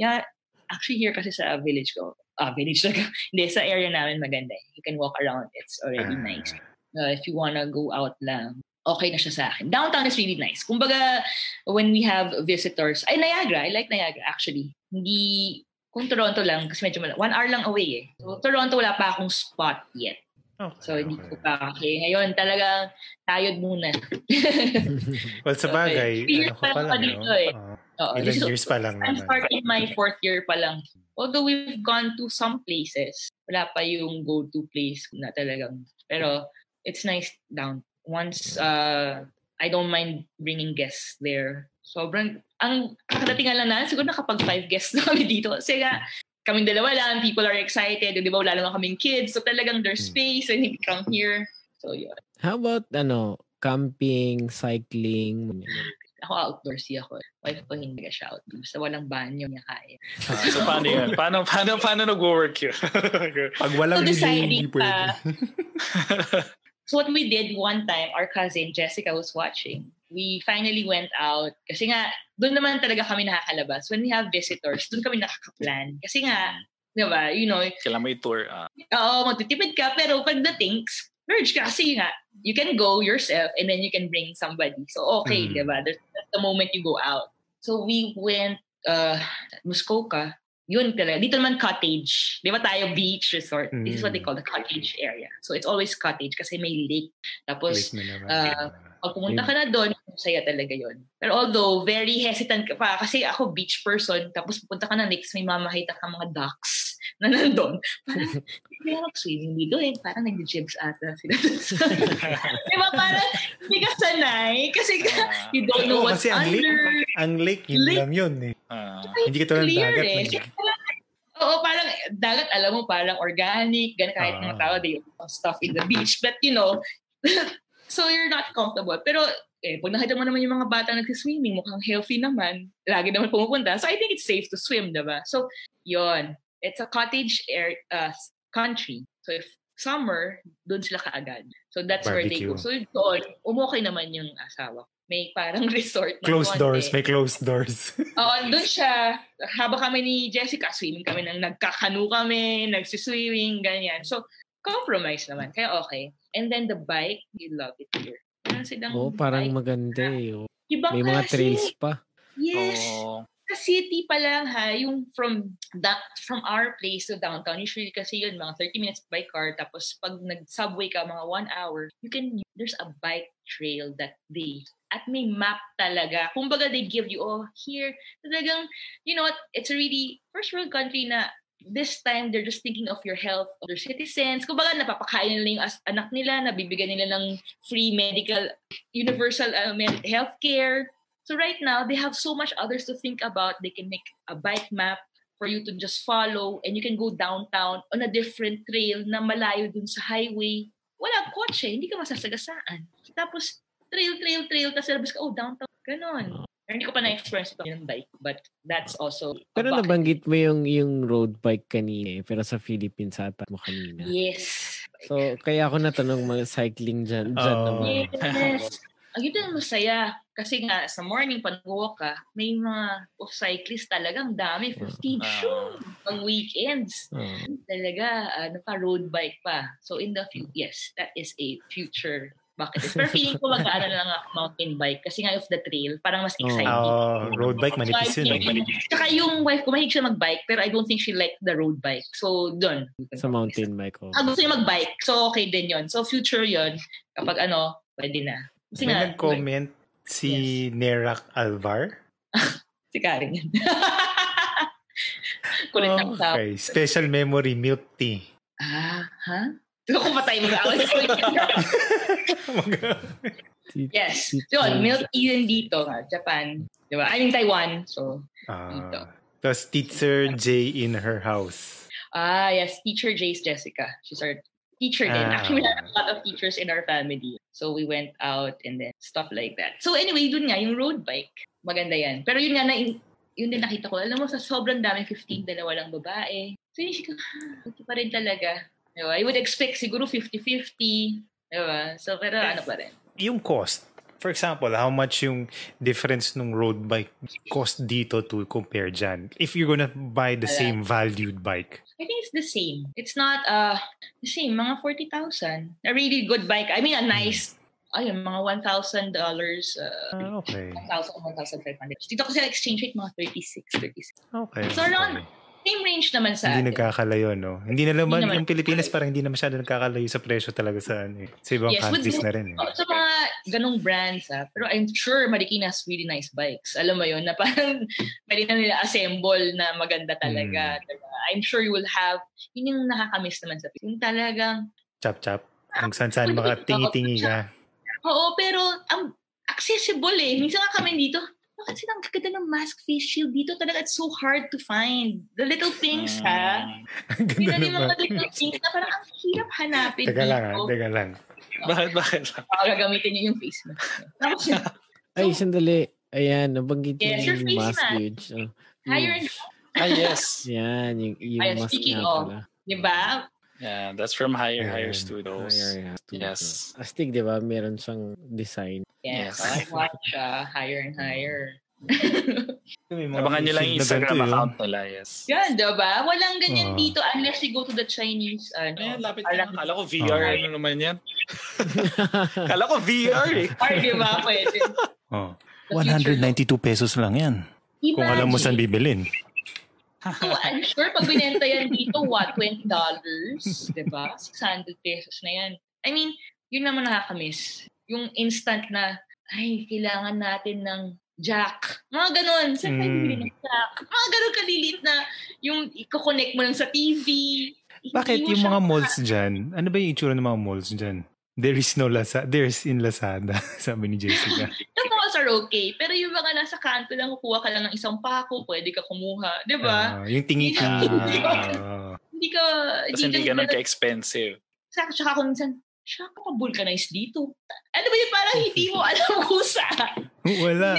yeah, actually here kasi sa village ko, ah, village talaga, hindi, sa area namin maganda eh. You can walk around, it's already uh, nice. Uh, if you wanna go out lang, okay na siya sa akin. Downtown is really nice. Kumbaga, when we have visitors, ay, Niagara. I like Niagara, actually. Hindi, kung Toronto lang, kasi medyo mal- one hour lang away eh. So, Toronto, wala pa akong spot yet. Okay, so, hindi okay. ko pa. Okay, ngayon, talagang tayod muna. Well, sa bagay, okay. ano ko pa lang, dito, no? eh. Uh, ilang so, years pa lang. I'm starting my fourth year pa lang. Although we've gone to some places, wala pa yung go-to place na talagang. Pero, it's nice downtown. Once, uh, I don't mind bringing guests there. Sobrang, ang kakaratingan lang na, siguro nakapag five guests na kami dito. Kasi nga, kaming dalawa lang, people are excited. Di ba, wala lang kaming kids. So talagang there's space when you come here. So, yun. How about, ano, camping, cycling? Ako outdoorsy ako. Wife ko hindi ka siya outdoors. Basta walang banyo niya kaya. Ah, so, paano yun? Paano, paano, paano nag-work yun? Pag walang so, deciding pa. Pwede. So what we did one time, our cousin Jessica was watching. We finally went out. Kasi nga, doon naman talaga kami nakakalabas. When we have visitors, doon kami nakakaplan. Kasi nga, di ba, you know. Kailan may tour. Uh. Oo, magtitipid ka. Pero pagdating, merge ka. Kasi nga, you can go yourself and then you can bring somebody. So okay, mm-hmm. di ba? That's the moment you go out. So we went uh, Muskoka. Yun talaga. Dito naman cottage. Di ba tayo beach resort? Mm. This is what they call the cottage area. So it's always cottage kasi may lake. Tapos, lake uh, pag pumunta ka na doon, masaya talaga yun. Pero although, very hesitant ka pa. Kasi ako beach person. Tapos pupunta ka na next, may mamahita ka mga ducks na nandun. Parang, hindi ako swimming dito eh. Parang nag-jibs ata sila. Di ba parang, hindi ka sanay. Kasi ka, you don't know oh, what's under. Ang lake, yun lake. Lang yun eh. Uh, hindi ka talagang dagat. Eh. Oo, parang dagat, alam mo, parang organic, ganun kahit uh, mga tao, they stuff in the beach. But, you know, so you're not comfortable. Pero, eh, pag nakita mo naman yung mga bata nagsiswimming, mukhang healthy naman, lagi naman pumupunta. So, I think it's safe to swim, diba? So, yon. It's a cottage air, uh, country. So, if summer, doon sila kaagad. So, that's barbecue. Where they go. So, doon, umukay naman yung asawa. May parang resort. Closed doors. May closed doors. Oo, doon siya. Habang kami ni Jessica, swimming kami. Nang nagkakanu kami, nagsiswimming, ganyan. So, compromise naman. Kaya okay. And then the bike, you love it here. Oo, oh, parang maganda eh. Oh. May mga trails pa. Yes. Oh. Sa city pa lang ha, yung from that, from our place to downtown, usually kasi yun, mga thirty minutes by car. Tapos pag nag-subway ka, mga one hour, you can, there's a bike trail that they, at may map talaga. Kumbaga, they give you, oh, here. Talagang, you know what, it's a really first world country na this time, they're just thinking of your health, of their citizens. Kumbaga, napapakain nila yung as- anak nila, nabibigyan nila ng free medical, universal uh, health care. So right now, they have so much others to think about. They can make a bike map for you to just follow, and you can go downtown on a different trail na malayo dun sa highway. Wala kotse, hindi ka masasagasaan. Tapos, trail, trail, trail, tapos labas ka, oh, downtown, ganon. Hindi ko pa na-express ito yung bike, but that's also... Pero nabanggit mo yung, yung road bike kanina, pero sa Philippines ata mo kanina. Yes. So, kaya ako natanong mga cycling dyan. dyan oh. naman. Yes. Ang ito na masaya. Kasi nga, sa morning, pag walk ka, may mga oh, cyclists talagang dami. fifteen shoot! Pang weekends. Oh. Talaga, uh, naka-road bike pa. So, in the future, yes, that is a future bucket list. Pero feeling ko, mag-aano lang ako mountain bike. Kasi nga, off the trail, parang mas exciting. Oh, uh, road bike, manipis yun. Tsaka yung wife ko, mahilig siya mag-bike, pero I don't think she liked the road bike. So, dun. Sa mountain bike. Oh. Ah, gusto niya mag-bike. So, okay din yun. So, future yun. Kapag ano, pwede na. Kasi may nga, nag-comment si yes. Nerak Alvar. Si Karen. Oh, okay. Special memory milk tea. Ah, ha? Huh? Ito ko patay mo. Yes. Yun, milk tea din dito. Japan. Diba? I mean, Taiwan. So, ah, dito. Tapos Teacher Jay in her house. Ah, yes. Teacher Jay's Jessica. She's our teacher ah. din. Actually, we had a lot of teachers in our family. So we went out and then stuff like that. So anyway, dun nga, yung road bike, maganda yan. Pero yun nga, na, yun din nakita ko. Alam mo, sa sobrang dami, fifteen, dalawa lang babae. So yun, siguro, hindi pa rin talaga. Diba? I would expect siguro fifty-fifty. Diba? So pero ano pa rin. Yung cost, for example, how much yung difference ng road bike cost dito to compare dyan? If you're gonna buy the Alam. same valued bike. I think it's the same. It's not uh the same. Mga forty thousand. A really good bike. I mean, a nice, ayun, mga one thousand dollars. Uh, okay. one thousand, one thousand five hundred. Dito kasi exchange rate, mga thirty-six, thirty-six. Okay. So around, okay. Same range naman sa hindi atin. Hindi nagkakalayo, no? Hindi na naman, hindi yung naman, Pilipinas okay. Parang hindi na masyado nagkakalayo sa presyo talaga sa, sa ibang yes, countries with, na rin. Eh. Sa mga ganong brands, ha? Pero I'm sure Marikina has really nice bikes. Alam mo yun, na parang pwede na nila assemble na maganda talaga. Hmm. I'm sure you will have, yun yung nakakamiss naman sa Pilipinas. Yung talagang... Chap-chap. Kung saan-saan baka tingi-tingi ka. Oo, pero um, accessible eh. Minsan nga kami dito, bakit silang gaganda ng mask, face shield dito? Talaga, it's so hard to find. The little things, ha? Ang ganda naman. Mga little things na parang ang hirap hanapin dito. Teka lang, ha? Teka lang. Bakit, bakit lang? Baka gagamitin niyo yung face mask. Ay, sandali. Ayan, nabanggit niya yung mask. Yes, your face mask. Higher and higher. Ah, yes. Yan, yung, yung Ay, mas nga of, pala. Diba? Yeah, that's from Higher, yeah, Higher Studios. Higher, yeah, yes. Astig, diba? Meron siyang design. Yes. I watch uh, Higher and Higher. Abangan nyo lang yung Instagram account nila, yes. Yan, diba? Walang ganyan oh. dito unless you go to the Chinese, ano. Ayan, lapit na. Kala ko V R, oh. ano naman yan? Kala ko V R, eh. Or, diba? Pwede. Oh. one hundred ninety-two pesos lang yan. Imagine. Kung alam mo saan bibilin. So, I'm sure pag binenta yan dito, what, twenty dollars? Diba? six hundred pesos na yan. I mean, yun naman nakakamiss. Yung instant na, ay, kailangan natin ng jack. Mga ganun. Saan mm. tayo bibili ng jack? Mga ganun kaliliit na yung i-connect mo lang sa T V. Bakit yung mga malls dyan? Ano ba yung itsura ng mga malls dyan? There is no Lazada. There's in Lazada, sabi ni Jessica. Yung malls are okay. Pero yung mga nasa kanto lang, kukuha ka lang ng isang pako, pwede ka kumuha. Diba? Uh, yung tingi-tingi. uh, hindi ka... Kasi hindi ganun ka-expensive. Saka, saka kung minsan, saka ka vulcanize dito. Ano ba yung parang hindi mo alam kung saan? Wala.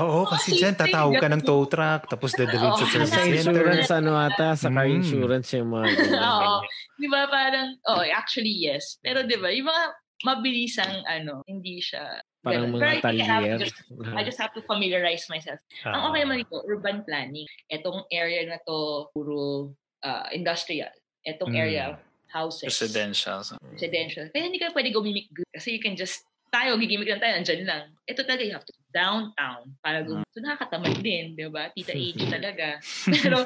Oo, kasi dyan, tatawag ka ng tow truck, tapos dadalhin sa service center. Insurance, ano ata, sa car insurance yung mga... Oo. Diba parang, oh actually yes. Pero diba, yung mga... mabilisang ano, hindi siya parang ganun. Mga talier. I, I just have to familiarize myself. Uh, Ang okay naman ito, urban planning. Etong area na to, puro uh, industrial. Etong mm. area, houses. Residential. Residential. Kaya hindi ka pwede gumimik kasi you can just, tayo, gigimik lang tayo, andyan lang. Ito talaga, you have to downtown para gumimik. So nakakatamad din, di ba? Tita H talaga. Pero,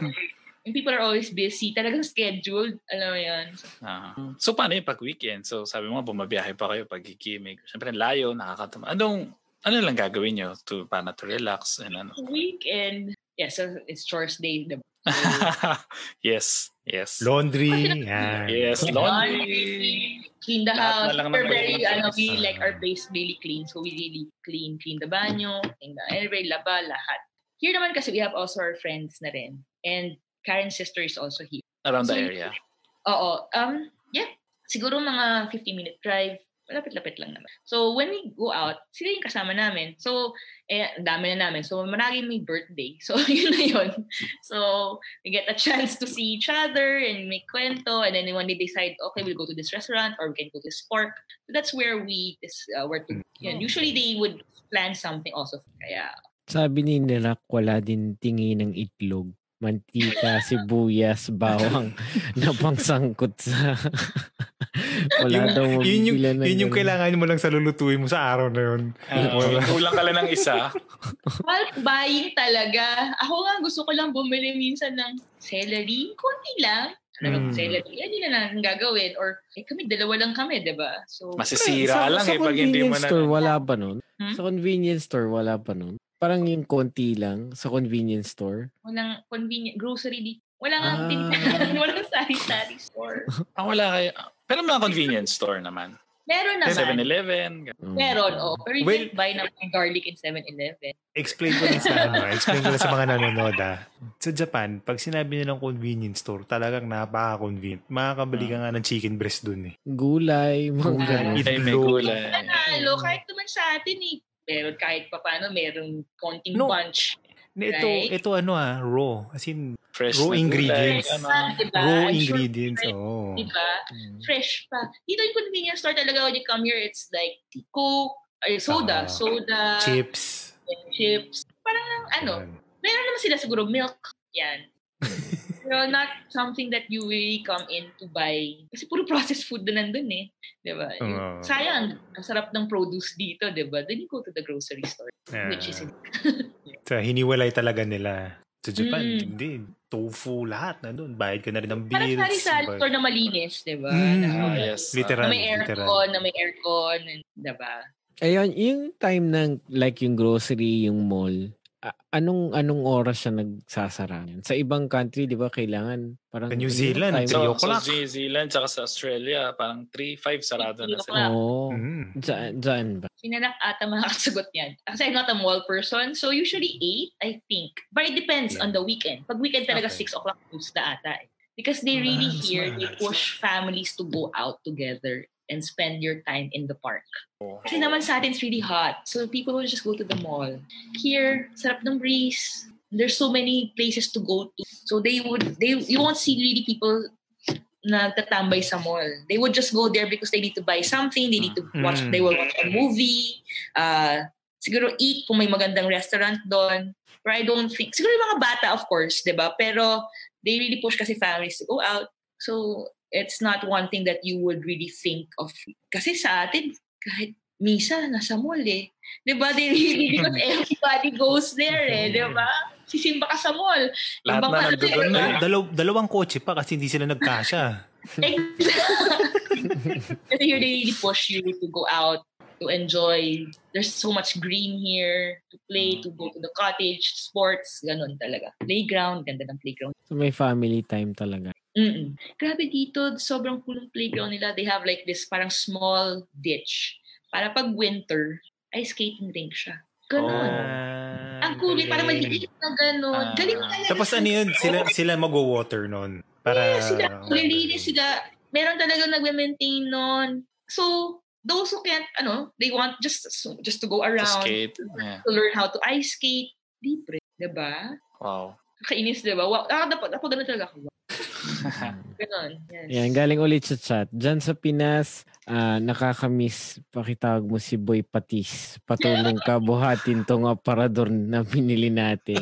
and people are always busy. Talagang scheduled. Alam mo yun. Uh-huh. So, paano yung pag-weekend? So, sabi mo, bumabiyahe pa kayo pag gigimik. Siyempre, layo, nakakatama. Anong, ano lang gagawin nyo to, paano to relax? And ano? Weekend. Yeah, so it's chores day. The... yes. Yes. Laundry. Yeah. Yes, laundry. Clean the house. We're very, ano, we like our place really clean. So, we really clean. Clean the banyo. Clean the, anyway, laba, lahat. Here naman kasi we have also our friends na rin. And Karen's sister is also here. Around so, the area. Oo. Um, yeah. Siguro mga fifteen-minute drive. Malapit-lapit lang naman. So, when we go out, sila yung kasama namin. So, eh, dami na namin. So, maraming may birthday. So, yun na yun. So, we get a chance to see each other and make kwento. And then when they decide, okay, we'll go to this restaurant or we can go to this park. So, that's where we uh, were to, you know, usually, they would plan something also. Kaya, sabi ni Nerak, wala din tingin ng itlog. Mantika, sibuyas, bawang na pangsangkot sa... Wala yung, daw yun yung, yun yun yung kailangan mo lang sa lulutuin mo sa araw na yun. Uh, kulang ka lang ng isa. Bulk buying talaga. Ako nga gusto ko lang bumili minsan ng celery. Kunti lang. Ano mm. celery? Yan yun na lang gagawin. Or eh, kami, dalawa lang kami, diba? So, masisira sa, lang sa eh. Sa convenience pag hindi store, na... wala pa nun. Hmm? Sa convenience store, wala pa nun. Parang yung konti lang sa convenience store. Walang convenience, grocery dito. Walang ah. tindahan, walang sari-sari store. Ah, wala kayo. Pero mga convenience store naman. Meron naman. seven-Eleven. Mm. Meron, oh. Pero you well, can buy naman garlic in seven-Eleven. Explain ko lang sa, ano, explain ko lang sa mga nanonood, ah. Sa Japan, pag sinabi nilang convenience store, talagang napaka-convenient. Makakabali ka nga ng chicken breast dun, eh. Gulay, mga itlog. Nanalo, kahit naman sa atin, eh. Meron kahit pa paano, meron konting no. bunch. Ito, right? Ito ano ah, raw. As in, fresh raw ingredients. Fresh, ano? Diba? Raw I'm ingredients, sure, oh. Diba? Mm. Fresh pa. Dito yung convenience store talaga, when you come here, it's like Coke, uh, soda, uh, soda. Chips. Chips. Parang ano, meron naman sila siguro milk. Yan. Pero not something that you really come in to buy. Kasi puro processed food na nandun eh. Diba? Uh, Sayang. Ang sarap ng produce dito, diba? Then you go to the grocery store. Yeah. Which is... so, hiniwalay talaga nila. Sa Japan, mm. hindi. Tofu, lahat na doon. Bayad ka na rin ng bills. Parang sari-sari but... store na malinis, diba? Mm. Na, oh, yes. Literal. Na may aircon, na may aircon. Diba? Ayun, yung time ng like yung grocery, yung mall... A- anong anong oras siya nagsasara? Sa ibang country, di ba, kailangan parang... New Zealand, three o'clock. Sa New Zealand, saka sa Australia, parang three, five sarado na sila. Oo. Mm. Diyan, diyan ba? Sinanak ata makakasagot niyan. Kasi I'm not a mall person, so usually eight, I think. But it depends yeah. on the weekend. Pag weekend talaga, okay. six o'clock moves na ata. Eh. Because they really ah, here, they push families to go out together and spend your time in the park. Kasi naman sa atin, it's really hot. So people will just go to the mall. Here, sarap ng breeze. There's so many places to go to. So they would, they you won't see really people na tatambay sa mall. They would just go there because they need to buy something. They need to watch, mm. they will watch a movie. Uh, siguro eat kung may magandang restaurant doon. But I don't think, siguro yung mga bata, of course, diba? Pero they really push kasi families to go out. So, it's not one thing that you would really think of. Kasi sa atin, kahit misa, nasa mall eh. Diba? They really, because everybody goes there eh. Diba? Sisimba ka sa mall. Lahat ibang na nagdoon na. Dalaw- dalawang kotse pa kasi hindi sila nagkasya. Exactly. You really push you to go out, to enjoy. There's so much green here. To play, to go to the cottage, sports. Ganun talaga. Playground. Ganda ng playground. So may family time talaga. Mm-mm. Grabe dito, sobrang cool ng playground nila. They have like this parang small ditch. Para pag winter, ay skating rink siya. Ganun. Oh, ang cool, okay. Parang maliit na ganun. Ah. Galing talaga. Tapos ano yun, sila, sila mag-water nun. Para... Yeah, sila. Lilinis sila. Meron talaga nag-maintain nun. So, those who can't, ano, they want just just to go around. To skate. Yeah. To learn how to ice skate. Libre. Diba? Wow. Nakainis, diba? Wow. Ah, dapat, dapat ganun talaga ako. Ganon, yes. Yan, galing ulit sa chat. Diyan sa Pinas, uh, nakakamiss, pakitawag mo si Boy Patis. Patulong ka, buhatin tong aparador na binili natin.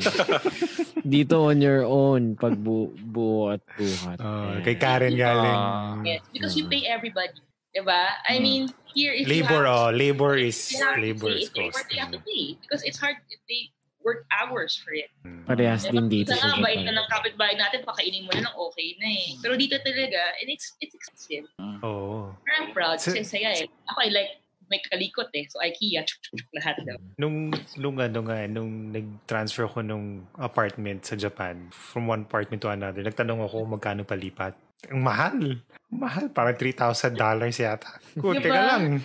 Dito on your own, pag bu- buo at buhat. Oh, kay Karen galing. Uh, yes, because you pay everybody. Diba? I mean, here is... Labor, oh. Labor is... Labor is cost. You have to pay. Because it's hard... They, work hours for it. Parehas diba? Din dito. Sa nga, bait na ng kapitbahay natin, pakainin mo na lang, okay na eh. Pero dito talaga, and it's, it's expensive. Oo. Oh. I'm proud. So, kasi saya eh. Ako, I like, may kalikot eh. So, IKEA, chuk-chuk lahat daw. Nung, nung ano nga, nung nag-transfer ko nung apartment sa Japan, from one apartment to another, nagtanong ako magkano palipat. Ang mahal. Mahal. Parang three thousand dollars yata. Kunti diba? Ka lang.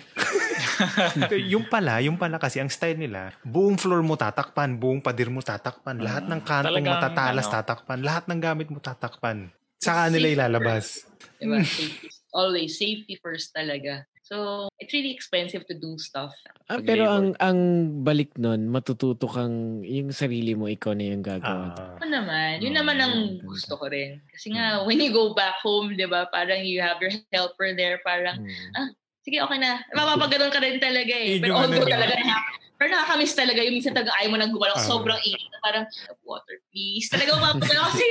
Yung pala, yung pala kasi ang style nila, buong floor mo tatakpan, buong pader mo tatakpan, uh, lahat ng kantong mo matatalas ano, tatakpan, lahat ng gamit mo tatakpan. Saka nila ilalabas. Diba? Safety. Always safety first talaga. So, it's really expensive to do stuff. Ah, pero ang ang balik nun, matututo kang yung sarili mo, ikaw na yung gagawa. Uh, Oo naman. Yun uh, naman ang gusto ko rin. Kasi nga, when you go back home, di ba, parang you have your helper there, parang, uh, ah, sige, okay na. Mapapaganoon ka rin talaga eh. Pero although talaga na, pero nakakamiss talaga yung minsan talaga ayaw mo nang gumawa. Uh, sobrang init na parang, water please. Talaga mapapaganoon kasi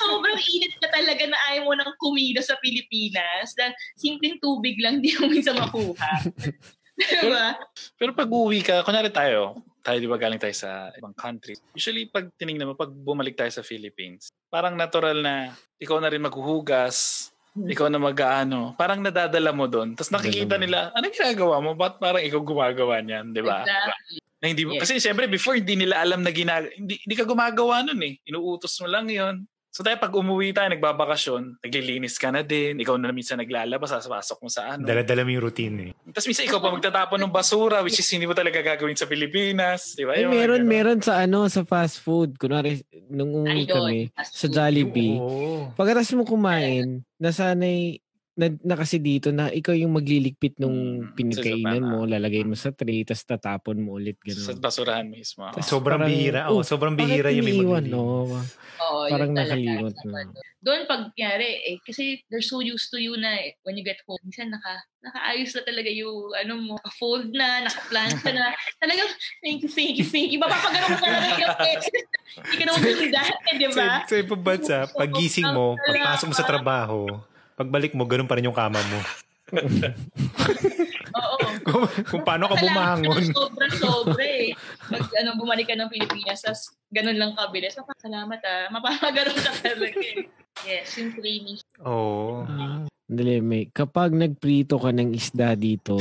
sobrang init na talaga na ayaw mo nang kumilo sa Pilipinas. Na simpleng tubig lang di mo minsan makuha. Diba? Pero, pero pag uwi ka, kunwari tayo, tayo di ba galing tayo sa ibang country. Usually pag tinignan mo, pag bumalik tayo sa Philippines, parang natural na ikaw na rin maghuhugas, ikaw na mag-ano, parang nadadala mo doon. Tapos nakikita nila, anong ginagawa mo? Ba't parang ikaw gumagawa niyan, di ba? Exactly. Na hindi mo, yes. Kasi siyempre before hindi nila alam na ginagawa, hindi, hindi ka gumagawa nun eh. Inuutos mo lang yon. So tayo pag umuwi tayo, nagbabakasyon, naglilinis ka na din, ikaw na minsan naglalabas, sasapasok mo sa ano. Dala-dala mo yung routine eh. Tapos minsan ikaw pa magtatapon ng basura, which is hindi mo talaga gagawin sa Pilipinas. Diba? Eh, meron, meron sa ano, sa fast food. Kunwari, nung umuwi kami, sa Jollibee, oh. Pagkatapos mo kumain, nasanay, na, na kasi dito na ikaw yung magliligpit nung hmm, pinikainan mo, lalagay mo sa tray, tapos tatapon mo ulit. Ganun. Sa basurahan mismo. Oh. Sobrang parang, bihira. Oh, sobrang bihira yung may magliligpit. No? Oo, parang nakaliwat na. Doon pag nangyari eh, kasi they're so used to you na eh, when you get home, minsan naka, nakaayos na talaga yung ano mo, naka-fold na, naka-planta na. Talagang, thank you, thank you, thank you. Mapapagano mo talaga yung pets. Hindi ka naman yung dahil, di ba? Sa ibang bansa, paggising mo, pagpasok mo sa trabaho, pagbalik mo, ganun pa rin yung kama mo. Oo. kung, kung paano ka bumangon. Sobra-sobra eh. Pag ano, bumalik ka ng Pilipinas, tas ganun lang kabilis. Salamat ah. Mapapaganoon ka talaga eh. Yes, yung training. Oo. Oh. Uh, dali, may, kapag nagprito ka ng isda dito,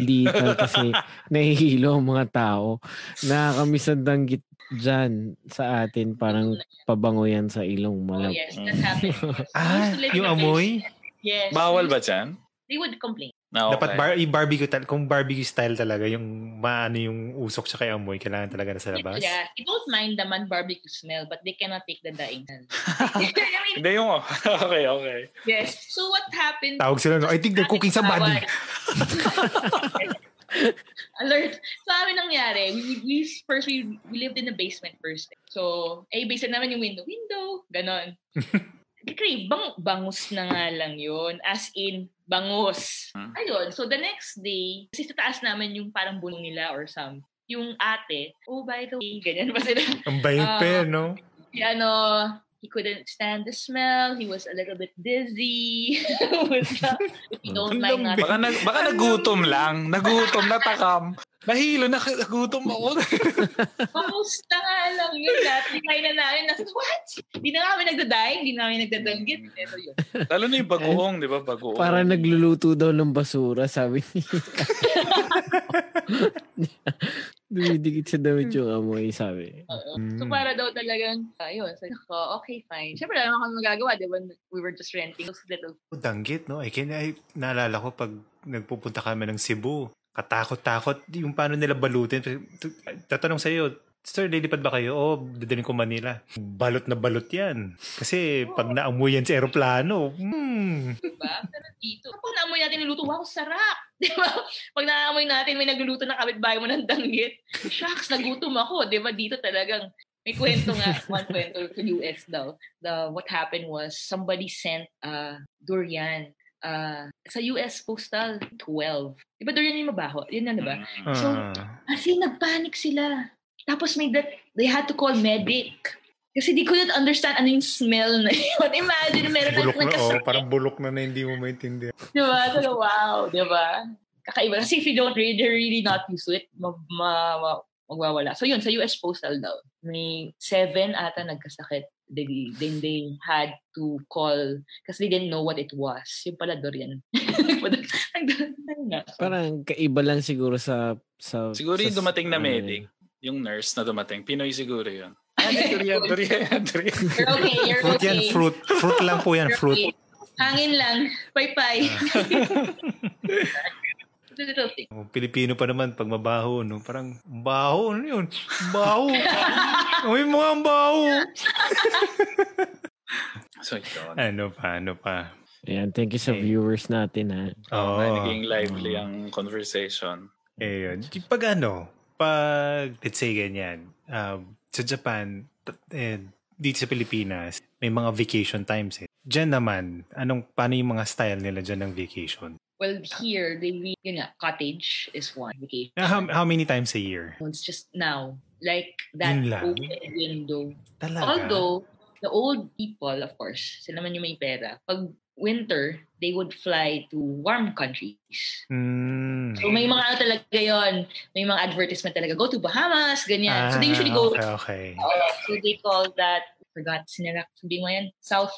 dito kasi nahihilo ang mga tao. Nakakamiss ang danggit dyan sa atin. Parang pabango yan sa ilong. Malap. Oh yes, that happens. ah, yung amoy? Yes. Bawal ba dyan? They would complain. Oh, okay. Dapat bar- barbecue tal- kung barbecue style talaga yung maano yung usok tsaka yung amoy kailangan talaga na sa labas. Yeah, they don't mind the man barbecue smell but they cannot take the dying. Hindi yung okay okay. Yes. So what happened? Tawag sila no. I think they're cooking somebody. Alert. So amin nangyari, we, we first we, we lived in the basement first. So eh basement naman yung window, window, ganon. Kasi bang bangus na nga lang yun. As in, bangus. Ayun. So, the next day, kasi sa taas naman yung parang bunong nila or some. Yung ate, oh, by the way, ganyan pa sila. Ang bayo uh, pa, no? Yan, ano, he couldn't stand the smell. He was a little bit dizzy. He don't like that. Baka, na, baka nagutom lang. Nagutom, natakam. Nahilo, nagutom ako. Pamusta nga lang yun lahat. Likay na namin. Nasa, what? Di na kami nagdadayang. Di na kami nagdadanggit. Pero yun. Lalo na yung bagoong, di ba? Bagoong. Parang nagluluto daw ng basura, sabi niya. Dumidikit sa damit yung amoy, sabi. Mm. So para daw talagang, ayun, uh, sabi ko, okay, fine. Siyempre, alam ako magagawa, di ba? We were just renting those little... Oh, danggit, no? I can, I, naalala ko pag nagpupunta kami ng Cebu. Katakot-takot yung paano nila balutin. Tatanong sa iyo, sir, lilipad ba kayo? Oh, dadalhin ko Manila. Balot na balot yan. Kasi oh. Pag naamoy yan sa aeroplano, hmm. Diba? Pero dito, pag naamoy natin niluto, wow, sarap! Diba? Pag naamoy natin, may nagluluto na kapitbahay mo ng danggit. Shucks, nagutom ako. Diba? Dito talagang, may kwento nga, one kwento sa U S daw. The, what happened was, somebody sent uh, durian. Uh, sa U S Postal twelve. Diba doon yun yung mabaho? Yun na, diba? Uh, so, kasi nagpanic sila. Tapos may that, they had to call medic. Kasi they couldn't understand ano yung smell na yun. Imagine, meron bulok na, na oh, parang bulok na na hindi mo maintindihan. Diba? So, wow, diba? Kakaiba. Kasi if you don't read, they're really not used to it. Ma- ma- magwawala. So yun, sa U S Postal daw, may seven ata nagkasakit. They, then they had to call kasi they didn't know what it was. Yung pala durian. Parang kaiba lang siguro sa... sa siguro yung dumating na medic, yung nurse na dumating, Pinoy siguro yun. Durian, durian, durian. You're okay, you're fruit okay. Yan, fruit. Fruit lang po yan, fruit. Okay. Hangin lang. Bye-bye. little things. Oh, Pilipino pa naman pag mabaho, no? Parang, baho, ano yun? Baho. Uy, mga baho. So, ano pa, ano pa? Ayan, thank you sa hey. viewers natin, ha? Oh, oh. Naging lively ang conversation. Ayan. Pag ano, pag, let's say ganyan, uh, sa Japan, eh, dito sa Pilipinas, may mga vacation times, eh. Diyan naman, anong, paano yung mga style nila dyan ng vacation? Well, here, they really, yun nga, cottage is one vacation. How, how many times a year? It's just now. Like, that open window. Talaga? Although, the old people, of course, sila man yung may pera. Pag winter, they would fly to warm countries. Mm. So, may mga ano talaga yun. May mga advertisement talaga. Go to Bahamas, ganyan. Ah, so, they usually go... Okay, okay. Uh, so, they call that... Forgot, sinarak. Sabi mo yan? South...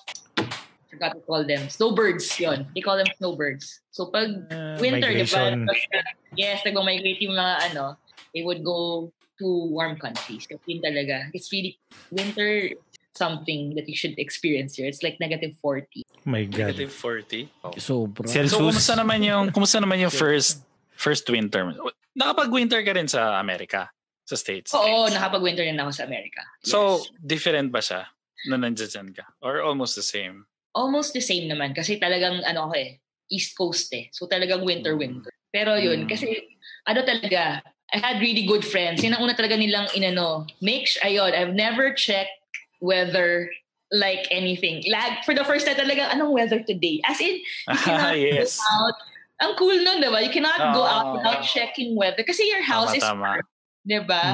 Forgot to call them snowbirds, yon. They call them snowbirds. So pag uh, winter, migration. Diba? Yes, nag-migrate yung mga ano, they would go to warm countries. Kasi talaga, it's really winter something that you should experience here. It's like negative forty. My God. negative forty? Oh. So, bro. So, kumusta naman yung, kumusta naman yung first first winter? Nakapag-winter ka rin sa Amerika? Sa States? Oo, nakapag-winter rin ako sa Amerika. Yes. So, different ba siya na nandiyan ka? Or almost the same? Almost the same naman kasi talagang ano ako eh, East Coast eh. So talagang winter-winter. Pero yun, mm. kasi ano talaga, I had really good friends. Yan ang una talaga nilang inano, make sure, ayun, I've never checked weather like anything. Like, for the first time talaga, anong weather today? As in, you cannot ah, yes. go out. Ang cool nun, diba? You cannot oh. go out without checking weather kasi your house tama, is tama. Warm. Diba?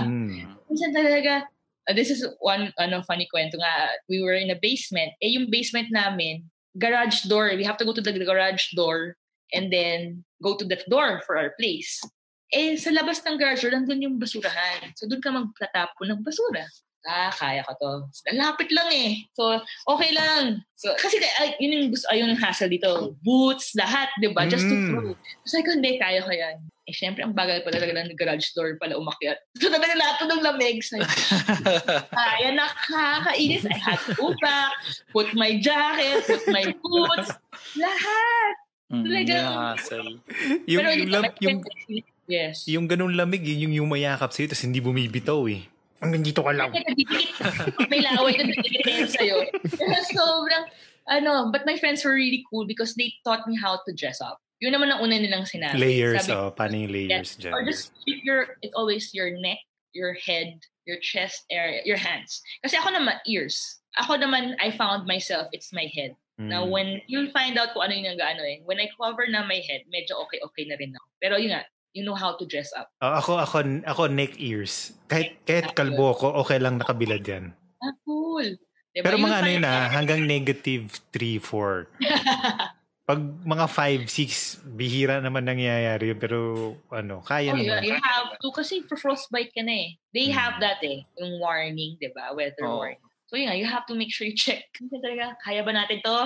Minsan mm. talaga, Uh, this is one ano funny kwento nga. We were in a basement. Eh, yung basement namin, garage door. We have to go to the garage door and then go to that door for our place. Eh, sa labas ng garage door, nandun yung basurahan. So, doon ka magtatapon ng basura. Ah, kaya ko to. Lapit lang eh. So, okay lang. So, kasi ay, yun yung gusto, ayun yung hassle dito. Boots, lahat, diba? Just to throw. So, like, hindi, kaya ko yan. Eh, syempre, ang bagal pala talaga ng garage door pala umakyat. So, talaga lahat ko ng lamig. So, kaya nakakainis. I had to go back, put my jacket, put my boots, lahat. Talaga. Yeah, yung, pero yung, yung, yung, yes. yung ganun lamig, yun yung yumayakap sa'yo, tapos hindi bumibitaw eh. Hanggang dito ka lang. May laway na nagdikit sa'yo. Sobrang, ano, but my friends were really cool because they taught me how to dress up. Yun naman ang una nilang sinabi. Layers, sabi, oh, paano yung layers dyan? Or just, your, it's always your neck, your head, your chest area, your hands. Kasi ako naman, ears. Ako naman, I found myself, it's my head. Mm. Now, when, you'll find out kung ano yung nag-ano eh. When I cover na my head, medyo okay-okay na rin ako. Pero yun nga, you know how to dress up. Uh, ako, ako, ako, neck, ears. Kahit, kahit kalbo ko, okay lang nakabilad yan. Ah, cool. Diba? Pero mga ano yun na, hanggang negative three, four. Pag mga five, six, bihira naman nangyayari. Pero, ano, kaya oh, naman. You have to, kasi for frostbite ka na eh. They hmm. have that eh. Yung warning, diba? Weather oh. warning. So, yun nga, you have to make sure you check. Talaga, kaya ba natin to?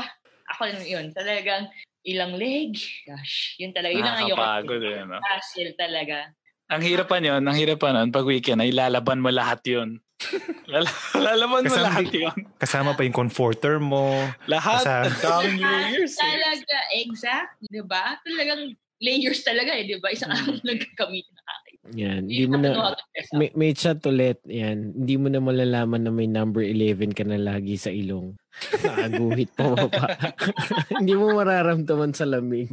Ako yun, talagang ilang leg. Gosh, yun talaga. Yun lang ngayon. Nakakapagod yun, no? Hassle talaga. Ang hirap pa yun, ang hirap pa nun, pag weekend, ay lalaban mo lahat yun. Lalaban mo kasama, lahat yun. Kasama pa yung comforter mo. Lahat. Daming layers. Talaga. Exactly. Diba? Talagang layers talaga eh. Diba? Isang araw hmm. nagkakamit na akin. Yan. Hindi mo na, may, may chat ulit. Yan. Hindi mo na malalaman na may number eleven ka na lagi sa ilong. Nakaguhit pa mo pa. Hindi mo mararamdaman sa lamig.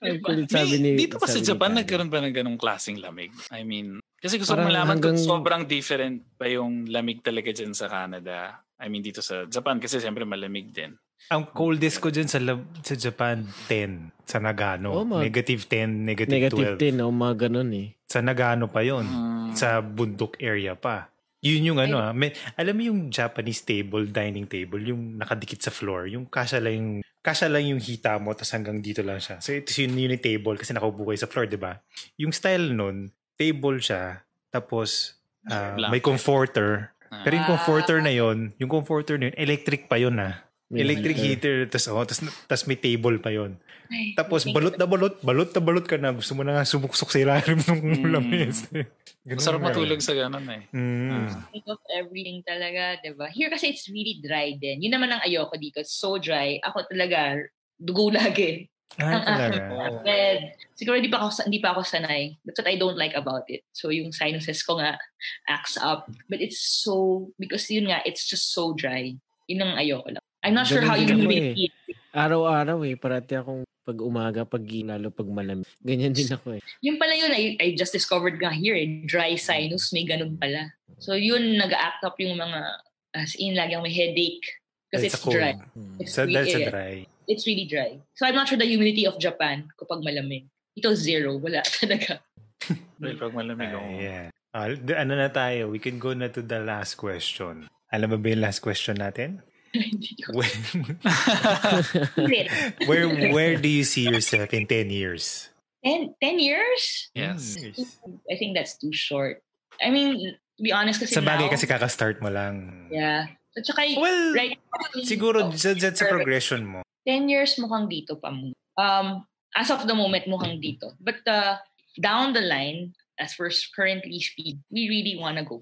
Kulit, sabi ni, dito pa sa Japan nagkaroon ba ng ganong klaseng lamig? I mean, kasi gusto kong malaman hanggang... kung sobrang different pa yung lamig talaga dyan sa Canada. I mean, dito sa Japan kasi siyempre malamig din. Ang coldest ko dyan sa, sa Japan, ten. Sa Nagano. Oh, mag- negative ten, negative twelve. Negative ten, o oh, mga ganun eh. Sa Nagano pa yun. Hmm. Sa bundok area pa. Yun yung ano ha. May, alam mo yung Japanese table, dining table, yung nakadikit sa floor, yung kasya lang yung, kasya lang yung hita mo, tapos hanggang dito lang siya. So ito yun, yun yung table kasi nakaupo kayo sa floor, di ba? Yung style nun, table siya, tapos uh, may comforter. Ah. Pero yung comforter na yun, yung comforter na yun, electric pa yun ha. Electric yeah. heater, tapos oh, tas, tas may table pa yun. Ay, tapos balot na balot, balot na balot ka na. Gusto mo na nga sumuksok sa ilalim ng mm. lamis. Masarap matulog sa ganun eh. Mm. Uh. Think of everything talaga, diba? Here kasi it's really dry din. Yun naman ang ayoko dito. It's so dry. Ako talaga, dugo lagi. Ah, talaga. Uh-uh. But, siguro hindi pa ako, hindi pa ako sanay. That's what I don't like about it. So yung sinuses ko nga acts up. But it's so, because yun nga, it's just so dry. Yun ang ayoko lang. I'm not sure how you do it. Araw-araw eh. Parati akong pag umaga, pag ginalo, pag malamig. Ganyan din ako eh. Yun pala yun, I, I just discovered nga here eh. Dry sinus, may ganun pala. So yun, nag-act up yung mga, as in, lagang may headache. Kasi it's, it's dry. Hmm. It's, so, that's a dry. It's really dry. So I'm not sure the humidity of Japan kapag malamig. Ito zero, wala talaga. Kapag malamig ako. Uh, yeah. Uh, ano na tayo? We can go na to the last question. Alam mo ba yung last question natin? Where, where where do you see yourself in ten years? ten years? Yes. I think that's too short. I mean, to be honest, kasi sa bagay now, kasi kaka-start mo lang. Yeah. So, tsaka, well, right, siguro oh, sa, sa progression mo. ten years mukhang dito pa mo. Um, as of the moment, mukhang dito. But uh, down the line, as we're currently speed, we really wanna go.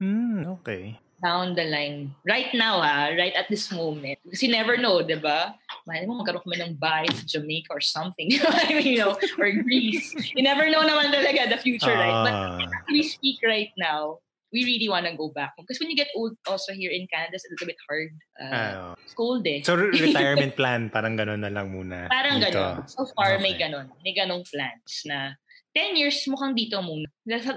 Hmm, okay. Down the line. Right now, ah, right at this moment. Kasi never know, di ba? Mahal mo, magkaroon kami ng bahay sa Jamaica or something. I mean, you know, or Greece. You never know naman talaga the future, uh, right? But as we speak right now, we really want to go back. Because when you get old also here in Canada, it's a little bit hard. Uh, it's cold eh. So retirement plan, parang ganun na lang muna. Parang dito. Ganun. So far, okay. may ganun. May ganung plans na ten years mukhang dito muna.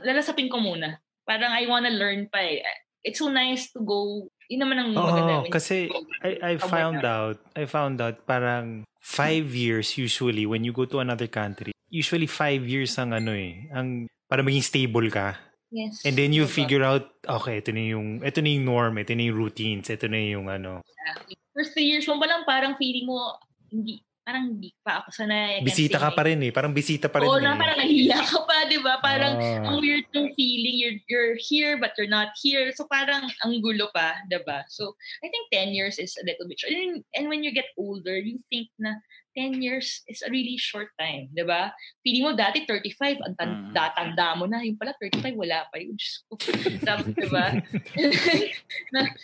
Lalasapin ko muna. Parang I want to learn pa eh. It's so nice to go. Yun naman ang maganda. Oh, kasi I, I found out, I found out parang five years usually when you go to another country. Usually five years ang ano eh, ang para maging stable ka. Yes. And then you figure out, okay, ito na yung, ito na yung norm, ito na yung routines, ito na yung ano. Yeah. First three years mo ba lang parang feeling mo, hindi, parang hindi pa ako sanay. Bisita ka pa rin eh, parang bisita pa rin. Oo, oh, eh. na parang nahila ka pa, di ba? Parang oh. ang weird ng feeling, you're, you're here but you're not here. So parang ang gulo pa, di ba? So I think ten years is a little bit short. And, and when you get older, you think na ten years is a really short time, di ba? Feeling mo dati thirty-five, ang tatanda mo na, yung pala thirty-five, wala pa yun. Di ba?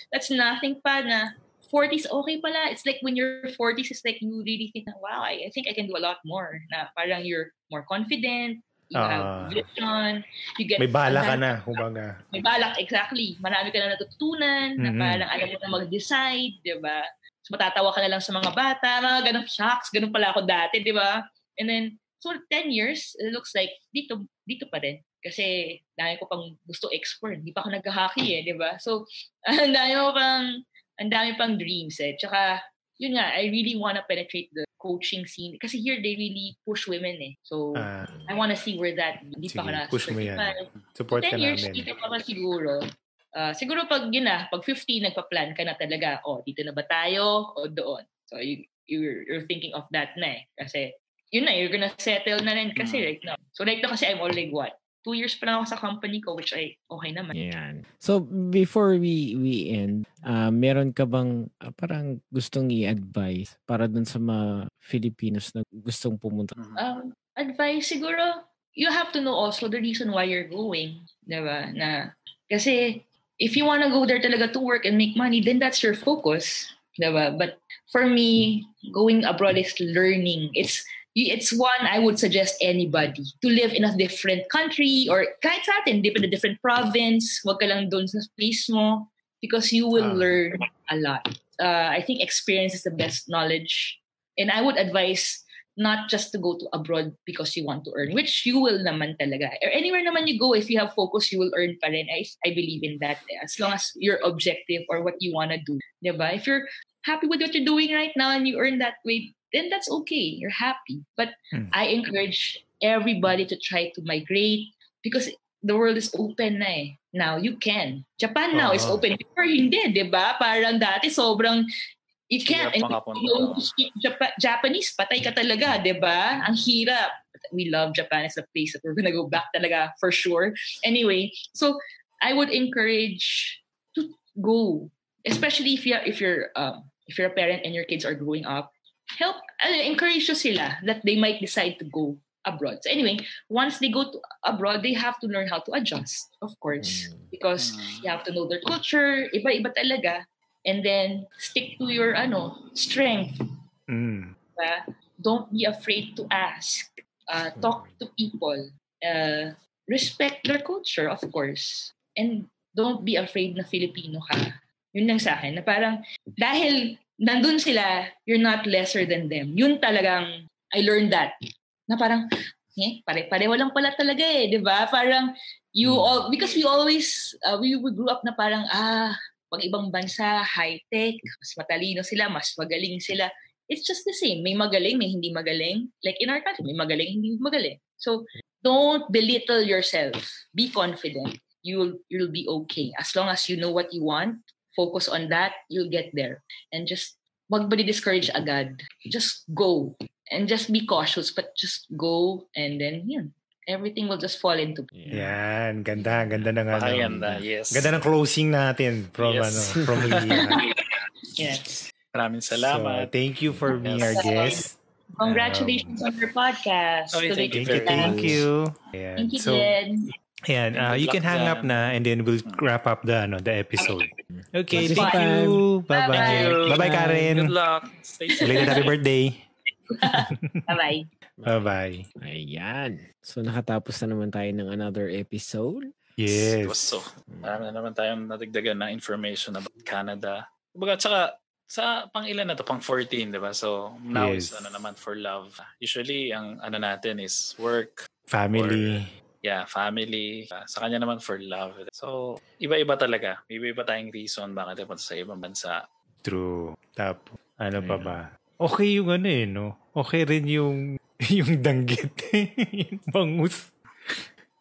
That's nothing pa na forties, okay pala. It's like when you're forties, it's like you really think, wow, I, I think I can do a lot more. Na parang you're more confident, you uh, have vision, you get... May balak ka na, humaga. May balak, exactly. Marami ka na natutunan, mm-hmm. na parang alam mo na mag-decide, di ba? So, matatawa ka na lang sa mga bata, mga ganun, shocks, ganun pala ako dati, di ba? And then, so ten years, it looks like, dito, dito pa rin. Kasi, dami ko pang gusto explore. Hindi pa ako nag-hockey eh, di ba? So, dami ko pang, ang dami pang dreams eh. Tsaka, yun nga, I really wanna penetrate the coaching scene. Kasi here, they really push women eh. So, uh, I wanna see where that, hindi pa ka push mo yan. Support so, ka years, namin. ten years, dito pa ka siguro. Uh, siguro pag yun na, pag fifty, nagpa-plan ka na talaga, oh, dito na ba tayo o doon? So, you, you're, you're thinking of that na eh. Kasi, yun na, you're gonna settle na rin kasi right now. So, right now kasi I'm already what? Two years pa lang ako sa company ko, which ay okay naman. Yan. So, before we we end, uh, meron ka bang uh, parang gustong i-advise para dun sa mga Filipinos na gustong pumunta? Um, advice siguro, you have to know also the reason why you're going. Diba? Na, kasi, if you wanna go there talaga to work and make money, then that's your focus, diba? But for me, going abroad is learning. It's it's one I would suggest anybody to live in a different country or kahit sa atin, in a different province. Huwag ka lang doon sa place mo because you will uh, learn a lot. Uh, I think experience is the best knowledge, and I would advise not just to go to abroad because you want to earn, which you will naman talaga. Or anywhere naman you go, if you have focus, you will earn pa rin. I, I believe in that. As long as your objective or what you want to do. Diba? If you're happy with what you're doing right now and you earn that way, then that's okay. You're happy. But hmm. I encourage everybody to try to migrate because the world is open na eh. Now you can. Japan now uh-huh. is open. Before hindi, diba? Parang dati sobrang... You can't. And you Jap- Japanese, patay ka talaga, di ba? Ang hirap. We love Japan. It's a place that we're gonna go back talaga for sure. Anyway, so I would encourage to go. Especially if you're, if you're, um, if you're a parent and your kids are growing up. Help, uh, encourage sila that they might decide to go abroad. So anyway, once they go to abroad, they have to learn how to adjust, of course. Because you have to know their culture. Iba-iba talaga. And then, stick to your ano strength. Mm. Uh, Don't be afraid to ask. Uh, talk to people. Uh, respect their culture, of course. And don't be afraid na Filipino ka. Yun lang sa akin. Na parang, dahil nandun sila, you're not lesser than them. Yun talagang, I learned that. Na parang, eh, pare, pareho lang pala talaga eh, di ba? Parang, you all, because we always, uh, we, we grew up na parang, ah, pag ibang bansa, high-tech, mas matalino sila, mas magaling sila. It's just the same. May magaling, may hindi magaling. Like in our country, may magaling, hindi magaling. So, don't belittle yourself. Be confident. You'll, you'll be okay. As long as you know what you want, focus on that, you'll get there. And just, wag ba di-discourage agad. Just go. And just be cautious, but just go, and then yeah, everything will just fall into place. Yeah. Yan, ganda, ganda ng ano. Ganda, yes. Ganda ng closing natin from yes. ano, from Leah. Yes. Maraming salamat. So, thank you for being yes. our guest. Congratulations um, on your podcast. Oh, thank, you, thank, thank you. Ayan. Thank you. So, ayan, uh, you can hang up na, and then we'll wrap up the ano the episode. Okay, thank you. Bye bye. Bye bye, Karen. Good luck. Stay safe. Belated happy birthday. Bye-bye. Bye-bye. Ayan. So, nakatapos na naman tayo ng another episode. Yes. So, marami na naman tayong nadagdagan na information about Canada. At saka, sa pang ilan na to? Pang fourteen, diba? So, now yes. is ano naman for love. Usually, ang ano natin is work. Family. Or, yeah, family. Sa kanya naman for love. So, iba-iba talaga. Iba-iba tayong reason bakit punta sa ibang bansa. True. Tap. Ano pa ba? Okay yung ano eh, no? Okay rin yung yung danggit. Yung bangus.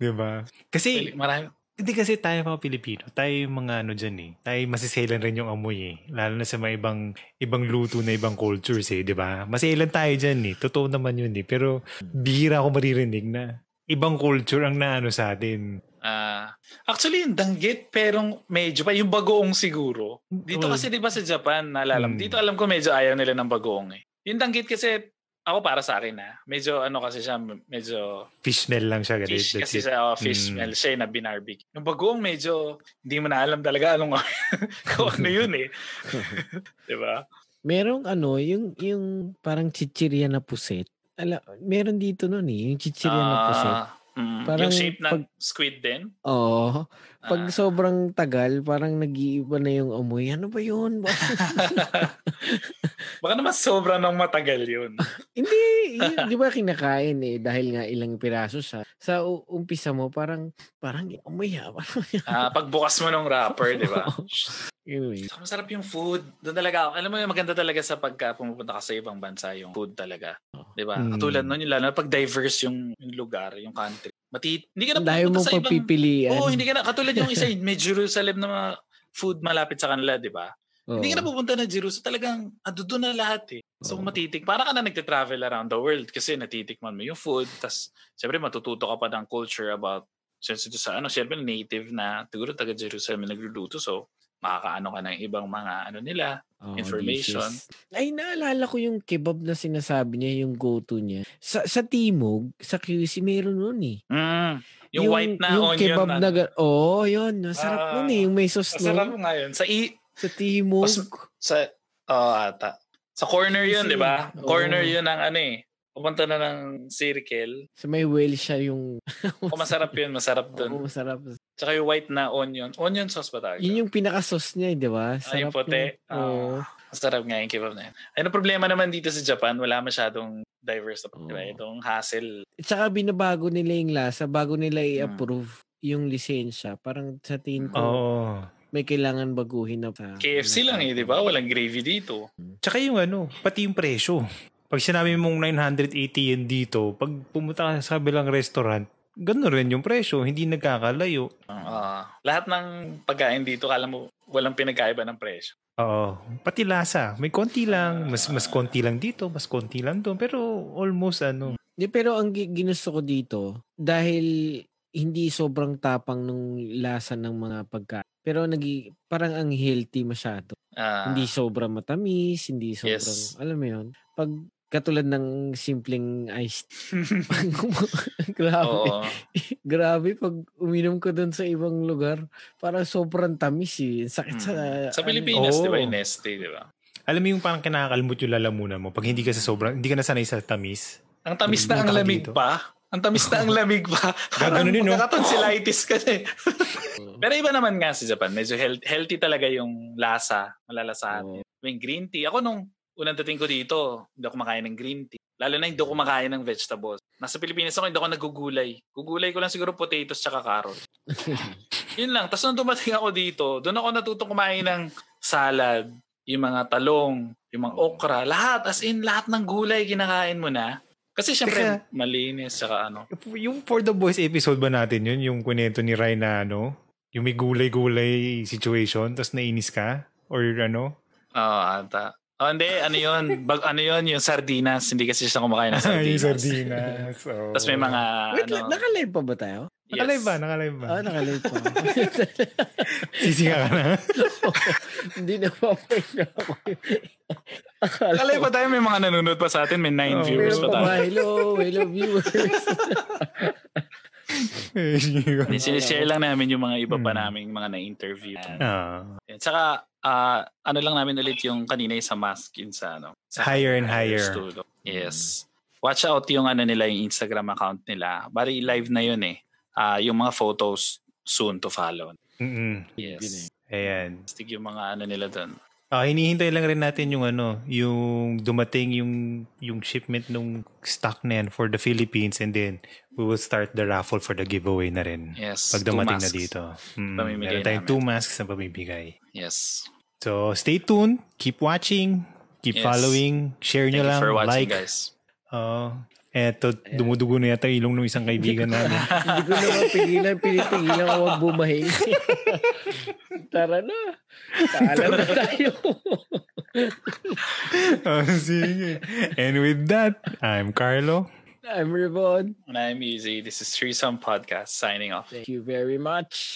Diba? Kasi, marami. Hindi kasi tayo mga Pilipino. Tayo yung mga ano dyan eh. Tayo masisailan rin yung amoy eh. Lalo na sa mga ibang, ibang luto na ibang cultures eh. Diba? Masailan tayo dyan eh. Totoo naman yun eh. Pero, bihira ako maririnig na ibang culture ang naano sa atin. Uh, actually, yung danggit, pero medyo pa, yung bagoong siguro. Dito well, kasi, di ba sa Japan, naalala hmm. dito alam ko medyo ayaw nila ng bagoong eh. Yung danggit kasi, ako para sa akin ha, medyo ano kasi siya, medyo... Fish smell lang siya. Fish kasi it. Siya, oh, fish hmm. smell siya na binarbecue. Yung bagoong medyo, hindi mo na alam talaga anong kung ano yun eh. Di ba? Merong ano, yung, yung parang chichirya na puset. Ala, meron dito nun eh, yung chichirya uh, na puset. Mm, parang yung shape ng squid din? Oo. Pag ah. sobrang tagal, parang nag-iiba na yung amoy. Ano ba yun? Baka naman sobra ng matagal yun. Hindi. Yun, di ba kinakain eh? Dahil nga ilang piraso sa sa u- umpisa mo, parang parang amoy ha. Ah, pagbukas mo ng wrapper, di ba? Anyway. So, masarap yung food. Doon talaga ako. Alam mo yung maganda talaga sa pagka pumupunta ka sa ibang bansa yung food talaga. Di ba? Mm. Katulad nun, yung lalo na pag diverse yung, yung lugar, yung country. Mati, hindi ka na pumunta sa ibang... Papipilian. Oo, hindi ka na. Katulad yung isa, may Jerusalem na mga food malapit sa kanila, di ba? Oh. Hindi ka na pupunta na Jerusalem. Talagang, ado doon na lahat eh. So, oh. matitik. Para ka na nagtitravel around the world kasi natitikman mo yung food. Tapos, siyempre, matututo ka pa ng culture about... Siyempre, sa ano, siyempre, native na, siguro taga Jerusalem nagluluto. So, makakaano ka ng ibang mga ano nila, oh, information. Delicious. Ay, naalala ko yung kebab na sinasabi niya, yung go-to niya. Sa, sa Timog, sa Q C, meron nun eh. Mm, yung, yung white na yung onion. Yung kebab na, na oo, oh, yun. Masarap uh, nun eh. Yung may sauce nun. Masarap nga yun. Sa, i- sa Timog. Sa, sa, oh, ata. Sa corner yun, di ba? Corner oh. yun ng ano eh. Pupunta na ng circle. So may whale siya yung... oh, masarap yun. Masarap dun. Oo, oh, masarap. Tsaka yung white na onion. Onion sauce ba talaga? Yun yung pinaka-sauce niya, di ba? Sarap ah, yung puti. Yung, oh. Masarap nga yung kebab na yun. Ano problema naman dito sa Japan? Wala masyadong diverse. Oh. Diba? Itong hassle. Tsaka binabago nila yung lasa. Bago nila i-approve hmm. yung lisensya. Parang sa tingin ko... Oh. May kailangan baguhin na... Sa, K F C na, lang eh, di ba? Walang gravy dito. Tsaka yung ano, pati yung presyo. Pag sinabi mong nine eighty yan dito, pag pumunta ka sa kabilang restaurant, gano'n rin yung presyo, hindi nagkakalayo. Uh, lahat ng pagkain dito, kala mo, walang pinagkaiba ng presyo. Oo. Pati lasa. May konti lang. Mas mas konti lang dito, mas konti lang doon. Pero almost ano. Di, pero ang ginusto ko dito, dahil hindi sobrang tapang nung lasa ng mga pagkain. Pero nagi, parang ang healthy masyado. Uh, hindi sobrang matamis, hindi sobrang, yes. alam mo yun. Pag katulad ng simpleng iced grabe oh. grabe pag uminom ko doon sa ibang lugar parang sobrang tamis eh sakit sa hmm. sa Pilipinas ano, oh. di ba yung Nestle di ba Alam mo yung parang kinakalmot yung lalamunan mo pag hindi ka sa sobrang, hindi ka nasanay sa tamis. Ang tamis na ang lamig pa. Ang tamis na ang lamig pa. Gano'n din, no? Nakatonsilitis ka na eh. Pero iba naman nga sa Japan. Medyo health, healthy talaga yung lasa. Malalasahan. Oh. Yung green tea. Ako nung unang dating ko dito, hindi ako kumakain ng green tea. Lalo na hindi ako kumakain ng vegetables. Nasa Pilipinas ako, hindi ako nagugulay. Gugulay ko lang siguro potatoes tsaka carrots. Yun lang. Tapos nung dumating ako dito, doon ako natutong kumain ng salad, yung mga talong, yung mga okra. Lahat, as in, lahat ng gulay kinakain mo na. Kasi syempre, teka, malinis, saka ano. Yung For the Boys episode ba natin yun? Yung kwento ni Ray na ano? Yung may gulay-gulay situation, tapos nainis ka? Or ano? Oo, oh, ata. Oh, hindi, ano yun? Bag, ano yun? Yung sardinas. Hindi kasi siya kumakain ng sardinas. Yung sardinas. Oh. Tapos may mga, wait, ano. Wait, nakalive pa ba tayo? Yes. Nakalive ba? Nakalive ba? Oo, oh, nakalive pa. Sisika ka na? Hindi na pa ako. Kalay pa tayo, may mga nanonood pa sa atin, may nine oh, viewers pa tayo. Hello, hello viewers. Sinishare lang namin yung mga iba pa naming mga na-interview. Uh, Tsaka, uh, ano lang namin ulit yung kanina yung sa mask yun sa ano. Sa higher and higher. Studio. Yes. Watch out yung ano nila, yung Instagram account nila. Bari live na yun eh. Uh, yung mga photos soon to follow. Mm-hmm. Yes. Ayan. Stig yung mga ano nila doon. Ah, hinihintay lang rin natin yung ano, yung dumating yung yung shipment ng stock na yan for the Philippines, and then we will start the raffle for the giveaway na rin. Yes. Pag dumating na dito. Mm, pamimigay namin. Two masks na pamimigay. Yes. So, stay tuned. Keep watching. Keep yes. following. Share Thank nyo lang. Thank you for watching, like, guys. Uh, eto, dumudugo na yata ilong ng isang kaibigan namin. Hindi ko na mapigilan, pinipigilan ko wag bumahi. Tara na. Paalam na tayo. Oh, sige. And with that, I'm Carlo. I'm Revon. And I'm Yuzi. This is Threesome Podcast signing off. Thank you very much.